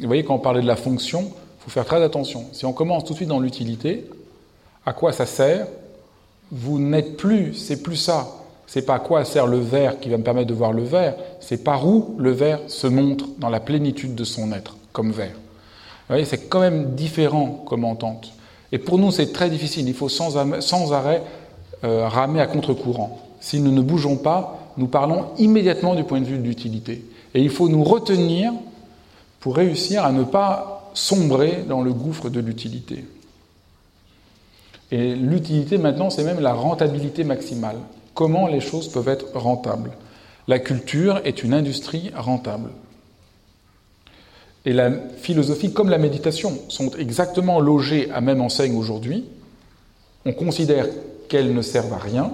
Vous voyez, quand on parlait de la fonction, il faut faire très attention. Si on commence tout de suite dans l'utilité, à quoi ça sert? Vous n'êtes plus, c'est plus ça. C'est pas à quoi sert le verre qui va me permettre de voir le verre, c'est par où le verre se montre dans la plénitude de son être, comme verre. Vous voyez, c'est quand même différent comme entente. Et pour nous, c'est très difficile. Il faut sans, sans arrêt euh, ramer à contre-courant. Si nous ne bougeons pas, nous parlons immédiatement du point de vue de l'utilité. Et il faut nous retenir pour réussir à ne pas sombrer dans le gouffre de l'utilité. Et l'utilité, maintenant, c'est même la rentabilité maximale. Comment les choses peuvent être rentables? La culture est une industrie rentable. Et la philosophie, comme la méditation, sont exactement logées à même enseigne aujourd'hui. On considère qu'elles ne servent à rien,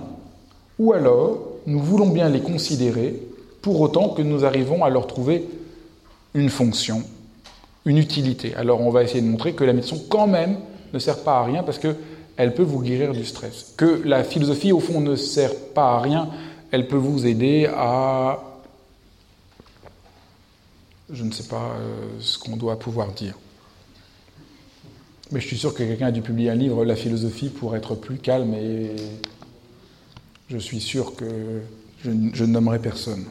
ou alors nous voulons bien les considérer pour autant que nous arrivons à leur trouver une fonction, une utilité. Alors on va essayer de montrer que la méditation quand même ne sert pas à rien parce qu'elle peut vous guérir du stress. Que la philosophie au fond ne sert pas à rien, elle peut vous aider à... Je ne sais pas ce qu'on doit pouvoir dire. Mais je suis sûr que quelqu'un a dû publier un livre, La philosophie, pour être plus calme et... Je suis sûr que je, je ne nommerai personne.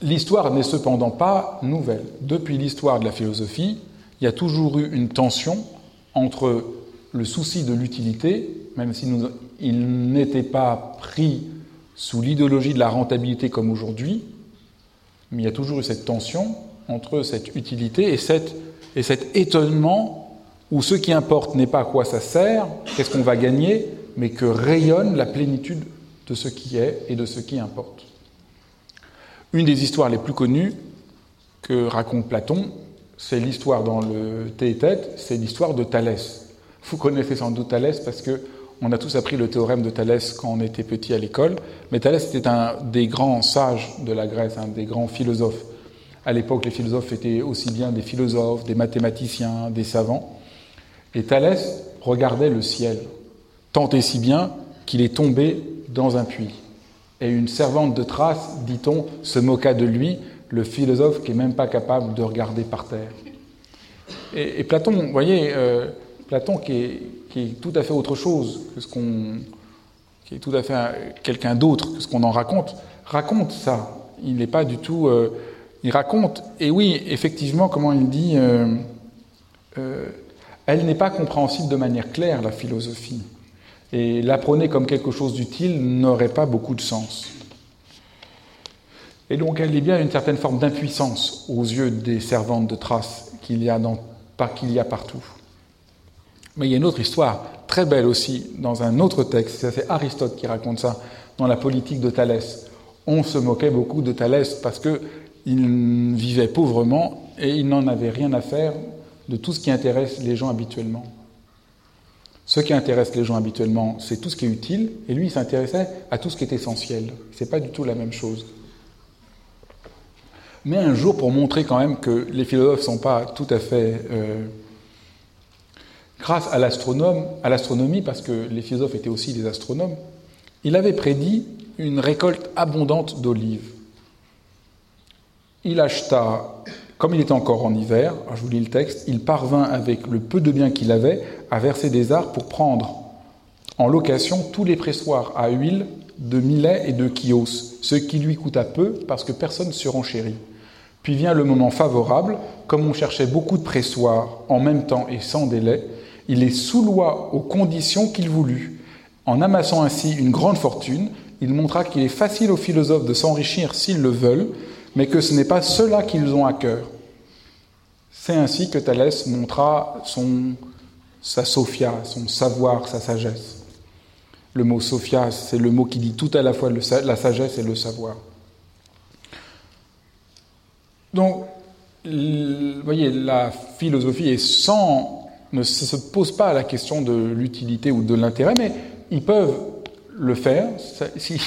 L'histoire n'est cependant pas nouvelle. Depuis l'histoire de la philosophie, il y a toujours eu une tension entre le souci de l'utilité, même s'il n'était pas pris sous l'idéologie de la rentabilité comme aujourd'hui, mais il y a toujours eu cette tension entre cette utilité et, cette, et cet étonnement où ce qui importe n'est pas à quoi ça sert, qu'est-ce qu'on va gagner, mais que rayonne la plénitude de ce qui est et de ce qui importe. Une des histoires les plus connues que raconte Platon, c'est l'histoire dans le Théétète, c'est l'histoire de Thalès. Vous connaissez sans doute Thalès parce qu'on a tous appris le théorème de Thalès quand on était petit à l'école, mais Thalès était un des grands sages de la Grèce, un des grands philosophes. À l'époque, les philosophes étaient aussi bien des philosophes, des mathématiciens, des savants, et Thalès regardait le ciel. Tant et si bien qu'il est tombé dans un puits. Et une servante de Thrace, dit-on, se moqua de lui, le philosophe qui n'est même pas capable de regarder par terre. Et, et Platon, vous voyez, euh, Platon qui est, qui est tout à fait autre chose que ce qu'on... qui est tout à fait un, quelqu'un d'autre que ce qu'on en raconte, raconte ça. Il n'est pas du tout... Euh, il raconte, et oui, effectivement, comment il dit... Euh, euh, elle n'est pas compréhensible de manière claire, la philosophie. Et l'apprenez comme quelque chose d'utile n'aurait pas beaucoup de sens. Et donc elle est bien une certaine forme d'impuissance aux yeux des servantes de Thrace qu'il y a, dans, pas, qu'il y a partout. Mais il y a une autre histoire, très belle aussi, dans un autre texte, c'est Aristote qui raconte ça, dans la Politique de Thalès. On se moquait beaucoup de Thalès parce qu'il vivait pauvrement et il n'en avait rien à faire de tout ce qui intéresse les gens habituellement. Ce qui intéresse les gens habituellement, c'est tout ce qui est utile, et lui, il s'intéressait à tout ce qui est essentiel. C'est pas du tout la même chose. mais un jour pour montrer quand même que les philosophes ne sont pas tout à fait euh, grâce à l'astronome, à l'astronomie, parce que les philosophes étaient aussi des astronomes, il avait prédit une récolte abondante d'olives. Il acheta, comme il était encore en hiver, je vous lis le texte, il parvint avec le peu de bien qu'il avait à verser des arts pour prendre en location tous les pressoirs à huile de Milet et de Chios, ce qui lui coûta peu parce que personne surenchérit. Puis vient le moment favorable, comme on cherchait beaucoup de pressoirs en même temps et sans délai, il les souloua aux conditions qu'il voulut. En amassant ainsi une grande fortune, il montra qu'il est facile aux philosophes de s'enrichir s'ils le veulent, mais que ce n'est pas cela qu'ils ont à cœur. C'est ainsi que Thalès montra son, sa sophia, son savoir, sa sagesse. Le mot sophia, c'est le mot qui dit tout à la fois le, la sagesse et le savoir. Donc, vous voyez, la philosophie est sans, ne se pose pas à la question de l'utilité ou de l'intérêt, mais ils peuvent le faire si,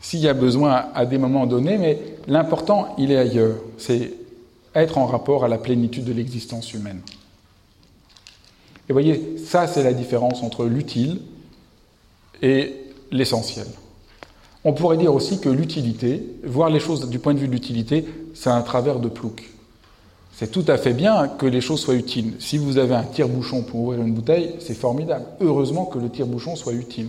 s'il y a besoin à des moments donnés, mais l'important, il est ailleurs. C'est être en rapport à la plénitude de l'existence humaine. Et vous voyez, ça, c'est la différence entre l'utile et l'essentiel. On pourrait dire aussi que l'utilité, voir les choses du point de vue de l'utilité, c'est un travers de plouc. C'est tout à fait bien que les choses soient utiles. Si vous avez un tire-bouchon pour ouvrir une bouteille, c'est formidable. Heureusement que le tire-bouchon soit utile.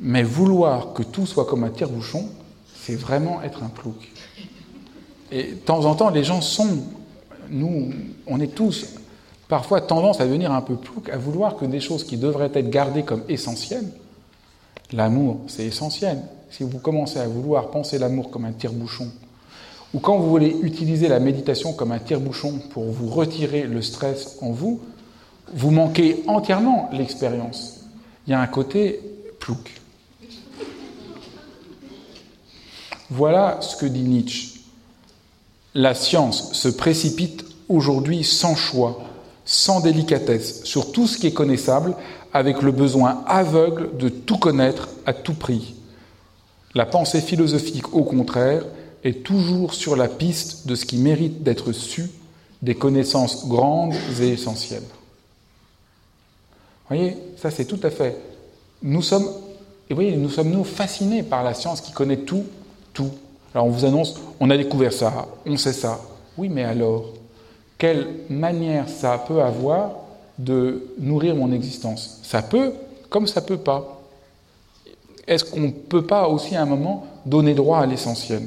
Mais vouloir que tout soit comme un tire-bouchon, c'est vraiment être un plouc. Et de temps en temps, les gens sont, nous, on est tous, parfois tendance à devenir un peu plouc, à vouloir que des choses qui devraient être gardées comme essentielles, l'amour, c'est essentiel. Si vous commencez à vouloir penser l'amour comme un tire-bouchon, ou quand vous voulez utiliser la méditation comme un tire-bouchon pour vous retirer le stress en vous, vous manquez entièrement l'expérience. Il y a un côté plouc. Voilà ce que dit Nietzsche. La science se précipite aujourd'hui sans choix, sans délicatesse, sur tout ce qui est connaissable, avec le besoin aveugle de tout connaître à tout prix. La pensée philosophique, au contraire, est toujours sur la piste de ce qui mérite d'être su, des connaissances grandes et essentielles. Vous voyez, ça c'est tout à fait... Nous sommes, et vous voyez, nous sommes-nous fascinés par la science qui connaît tout, tout. Alors on vous annonce, on a découvert ça, on sait ça. Oui, mais alors, quelle manière ça peut avoir de nourrir mon existence? Ça peut, comme ça peut pas. Est-ce qu'on ne peut pas aussi à un moment donner droit à l'essentiel?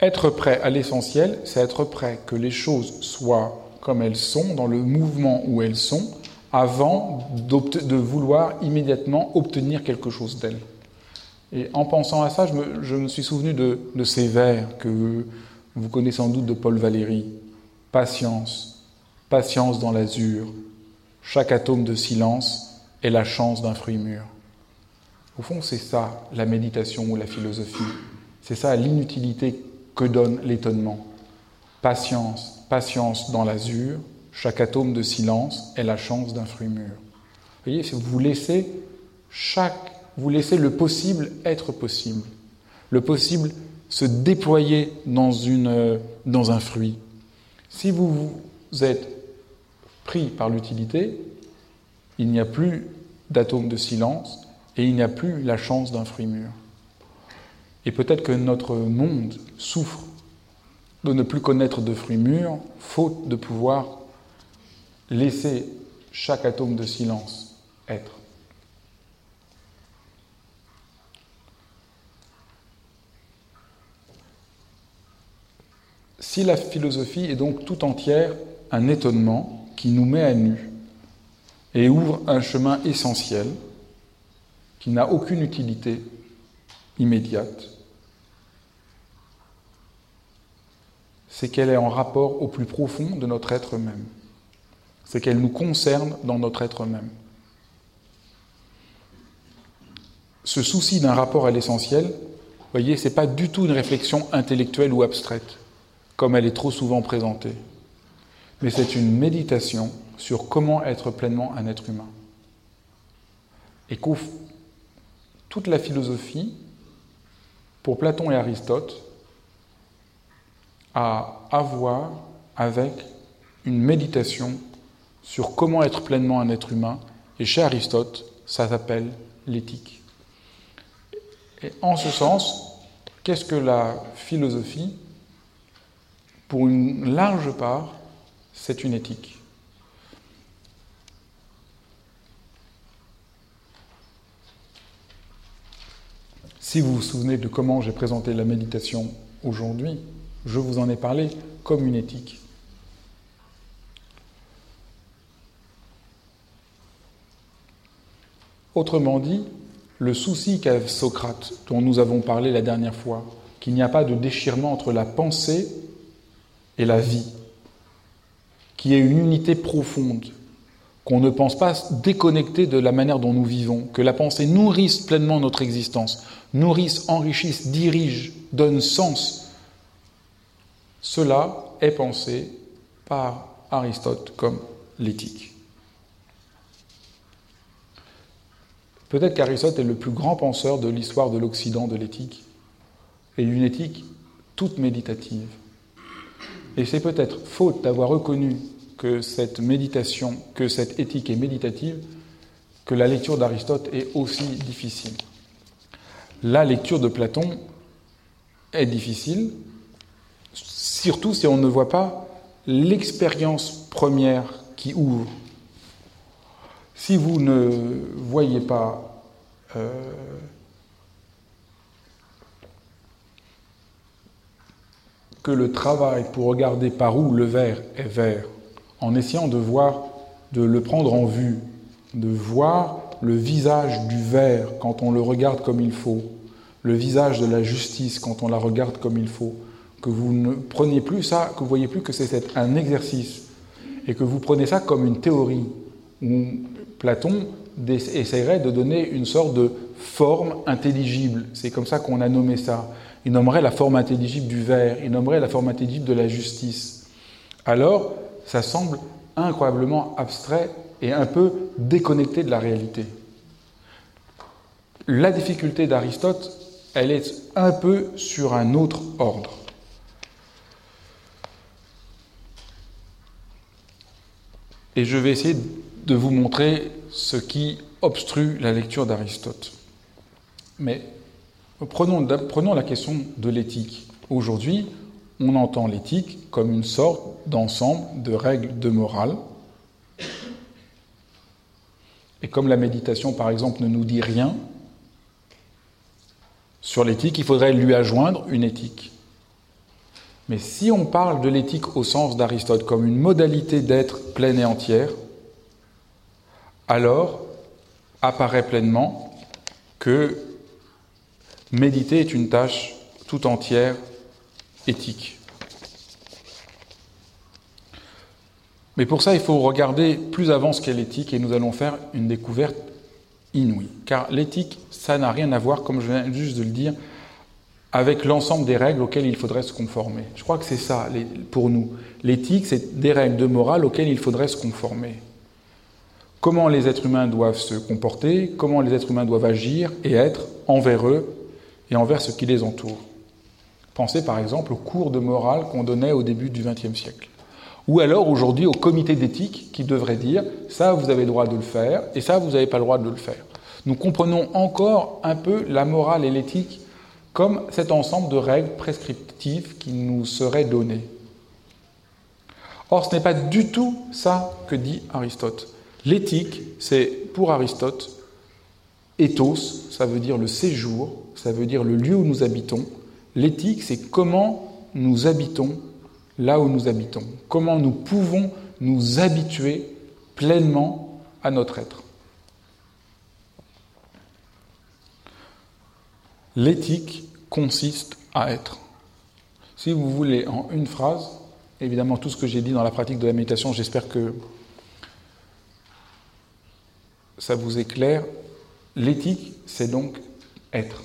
Être prêt à l'essentiel, c'est être prêt que les choses soient comme elles sont, dans le mouvement où elles sont, avant de vouloir immédiatement obtenir quelque chose d'elles. Et en pensant à ça, je me, je me suis souvenu de, de ces vers que vous connaissez sans doute de Paul Valéry. Patience, patience dans l'azur, chaque atome de silence est la chance d'un fruit mûr. Au fond, c'est ça, la méditation ou la philosophie. C'est ça, l'inutilité que donne l'étonnement. Patience, patience dans l'azur, chaque atome de silence est la chance d'un fruit mûr. Vous voyez, vous laissez chaque... Vous laissez le possible être possible, le possible se déployer dans, une, dans un fruit. Si vous vous êtes pris par l'utilité, il n'y a plus d'atome de silence et il n'y a plus la chance d'un fruit mûr. Et peut-être que notre monde souffre de ne plus connaître de fruits mûrs, faute de pouvoir laisser chaque atome de silence être. Si la philosophie est donc tout entière un étonnement qui nous met à nu et ouvre un chemin essentiel qui n'a aucune utilité immédiate, c'est qu'elle est en rapport au plus profond de notre être même. C'est qu'elle nous concerne dans notre être même. Ce souci d'un rapport à l'essentiel, vous voyez, ce n'est pas du tout une réflexion intellectuelle ou abstraite, comme elle est trop souvent présentée. Mais c'est une méditation sur comment être pleinement un être humain. et qu'au toute la philosophie, pour Platon et Aristote, a à voir avec une méditation sur comment être pleinement un être humain. Et chez Aristote, ça s'appelle l'éthique. Et en ce sens, qu'est-ce que la philosophie? Pour une large part, c'est une éthique. Si vous vous souvenez de comment j'ai présenté la méditation aujourd'hui, je vous en ai parlé comme une éthique. Autrement dit, le souci qu'avait Socrate, dont nous avons parlé la dernière fois, qu'il n'y a pas de déchirement entre la pensée et la vie, qu'il y ait une unité profonde, qu'on ne pense pas déconnecter de la manière dont nous vivons, que la pensée nourrisse pleinement notre existence, nourrisse, enrichisse, dirige, donne sens. Cela est pensé par Aristote comme l'éthique. Peut-être qu'Aristote est le plus grand penseur de l'histoire de l'Occident de l'éthique, et une éthique toute méditative. Et c'est peut-être faute d'avoir reconnu que cette méditation, que cette éthique est méditative, que la lecture d'Aristote est aussi difficile. La lecture de Platon est difficile, surtout si on ne voit pas l'expérience première qui ouvre. Si vous ne voyez pas euh, que le travail pour regarder par où le verre est vert, en essayant de voir, de le prendre en vue, de voir le visage du verre quand on le regarde comme il faut, le visage de la justice quand on la regarde comme il faut, que vous ne preniez plus ça, que vous voyez plus que c'est un exercice, et que vous prenez ça comme une théorie, où Platon essaierait de donner une sorte de forme intelligible, c'est comme ça qu'on a nommé ça, il nommerait la forme intelligible du verre, il nommerait la forme intelligible de la justice. Alors, ça semble incroyablement abstrait et un peu déconnecté de la réalité. La difficulté d'Aristote, elle est un peu sur un autre ordre. Et je vais essayer de vous montrer ce qui obstrue la lecture d'Aristote. Mais prenons, prenons la question de l'éthique. Aujourd'hui, on entend l'éthique comme une sorte d'ensemble de règles de morale. Et comme la méditation, par exemple, ne nous dit rien sur l'éthique, il faudrait lui adjoindre une éthique. Mais si on parle de l'éthique au sens d'Aristote comme une modalité d'être pleine et entière, alors apparaît pleinement que méditer est une tâche tout entière éthique. Mais pour ça, il faut regarder plus avant ce qu'est l'éthique et nous allons faire une découverte inouïe. Car l'éthique, ça n'a rien à voir, comme je viens juste de le dire, avec l'ensemble des règles auxquelles il faudrait se conformer. Je crois que c'est ça pour nous. L'éthique, c'est des règles de morale auxquelles il faudrait se conformer. Comment les êtres humains doivent se comporter, comment les êtres humains doivent agir et être envers eux et envers ce qui les entoure. Pensez par exemple aux cours de morale qu'on donnait au début du vingtième siècle. Ou alors aujourd'hui au comité d'éthique qui devrait dire « ça, vous avez le droit de le faire et ça, vous n'avez pas le droit de le faire ». Nous comprenons encore un peu la morale et l'éthique comme cet ensemble de règles prescriptives qui nous seraient données. Or, ce n'est pas du tout ça que dit Aristote. L'éthique, c'est pour Aristote, ethos, ça veut dire le séjour, ça veut dire le lieu où nous habitons. L'éthique, c'est comment nous habitons là où nous habitons, comment nous pouvons nous habituer pleinement à notre être. L'éthique consiste à être. Si vous voulez, en une phrase, évidemment tout ce que j'ai dit dans la pratique de la méditation, j'espère que ça vous éclaire. L'éthique, c'est donc être.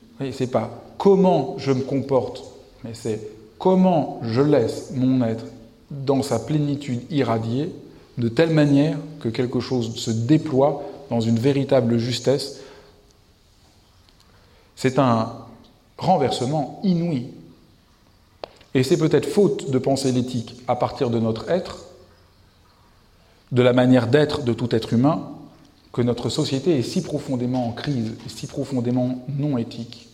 Vous voyez, c'est pas comment je me comporte, mais c'est comment je laisse mon être dans sa plénitude irradiée de telle manière que quelque chose se déploie dans une véritable justesse. C'est un renversement inouï. Et c'est peut-être faute de penser l'éthique à partir de notre être, de la manière d'être de tout être humain, que notre société est si profondément en crise, si profondément non éthique.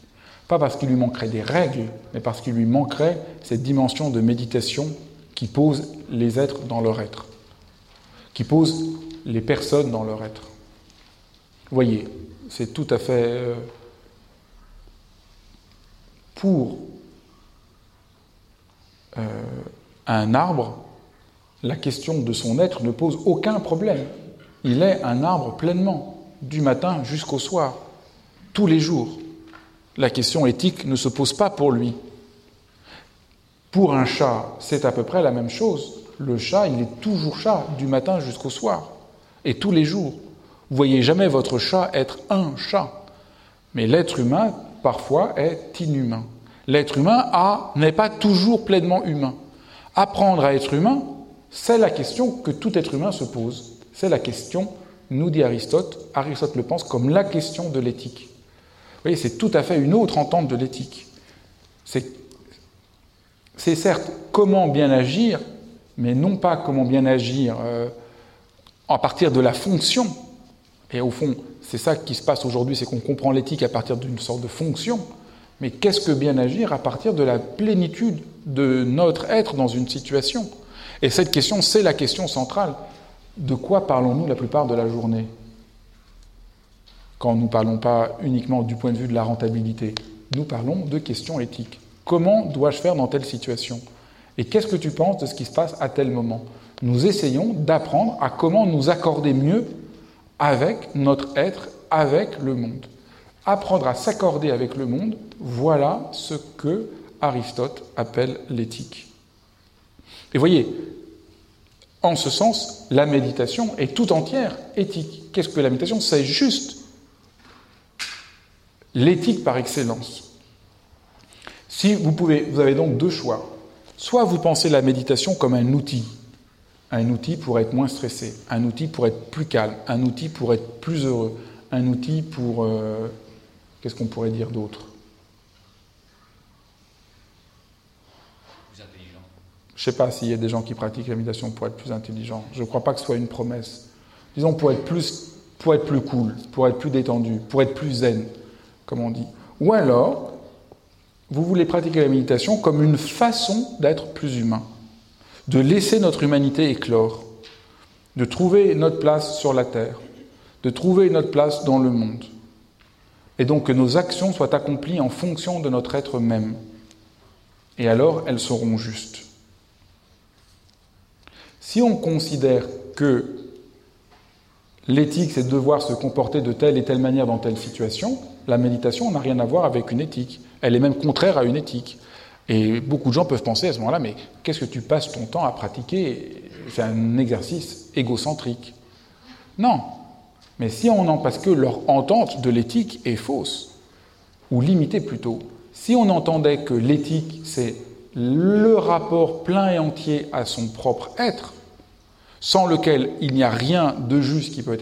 Pas parce qu'il lui manquerait des règles, mais parce qu'il lui manquerait cette dimension de méditation qui pose les êtres dans leur être, qui pose les personnes dans leur être. Vous voyez, c'est tout à fait pour euh, un arbre, la question de son être ne pose aucun problème. Il est un arbre pleinement, du matin jusqu'au soir, tous les jours. La question éthique ne se pose pas pour lui. Pour un chat, c'est à peu près la même chose. Le chat, il est toujours chat, du matin jusqu'au soir, et tous les jours. Vous ne voyez jamais votre chat être un chat. Mais l'être humain, parfois, est inhumain. L'être humain a, n'est pas toujours pleinement humain. Apprendre à être humain, c'est la question que tout être humain se pose. C'est la question, nous dit Aristote, Aristote le pense comme la question de l'éthique. Vous voyez, c'est tout à fait une autre entente de l'éthique. C'est, c'est certes comment bien agir, mais non pas comment bien agir euh, à partir de la fonction. Et au fond, c'est ça qui se passe aujourd'hui, c'est qu'on comprend l'éthique à partir d'une sorte de fonction. Mais qu'est-ce que bien agir à partir de la plénitude de notre être dans une situation ? Et cette question, c'est la question centrale. De quoi parlons-nous la plupart de la journée ? Quand nous ne parlons pas uniquement du point de vue de la rentabilité, nous parlons de questions éthiques. Comment dois-je faire dans telle situation ? Et qu'est-ce que tu penses de ce qui se passe à tel moment ? Nous essayons d'apprendre à comment nous accorder mieux avec notre être, avec le monde. Apprendre à s'accorder avec le monde, voilà ce que Aristote appelle l'éthique. Et voyez, en ce sens, la méditation est tout entière éthique. Qu'est-ce que la méditation ? C'est juste l'éthique par excellence. Si vous pouvez, vous avez donc deux choix. Soit vous pensez la méditation comme un outil, un outil pour être moins stressé, un outil pour être plus calme, un outil pour être plus heureux, un outil pour... Euh, qu'est-ce qu'on pourrait dire d'autre ? Je ne sais pas s'il y a des gens qui pratiquent la méditation pour être plus intelligents. Je ne crois pas que ce soit une promesse. Disons pour être plus, pour être plus cool, pour être plus détendu, pour être plus zen, comme on dit. Ou alors, vous voulez pratiquer la méditation comme une façon d'être plus humain, de laisser notre humanité éclore, de trouver notre place sur la terre, de trouver notre place dans le monde, et donc que nos actions soient accomplies en fonction de notre être même. Et alors, elles seront justes. Si on considère que l'éthique, c'est de devoir se comporter de telle et telle manière dans telle situation, la méditation n'a rien à voir avec une éthique. Elle est même contraire à une éthique. Et beaucoup de gens peuvent penser à ce moment-là, mais qu'est-ce que tu passes ton temps à pratiquer ? C'est un exercice égocentrique. Non. Mais si on en... Parce que leur entente de l'éthique est fausse, ou limitée plutôt. Si on entendait que l'éthique, c'est le rapport plein et entier à son propre être, sans lequel il n'y a rien de juste qui peut être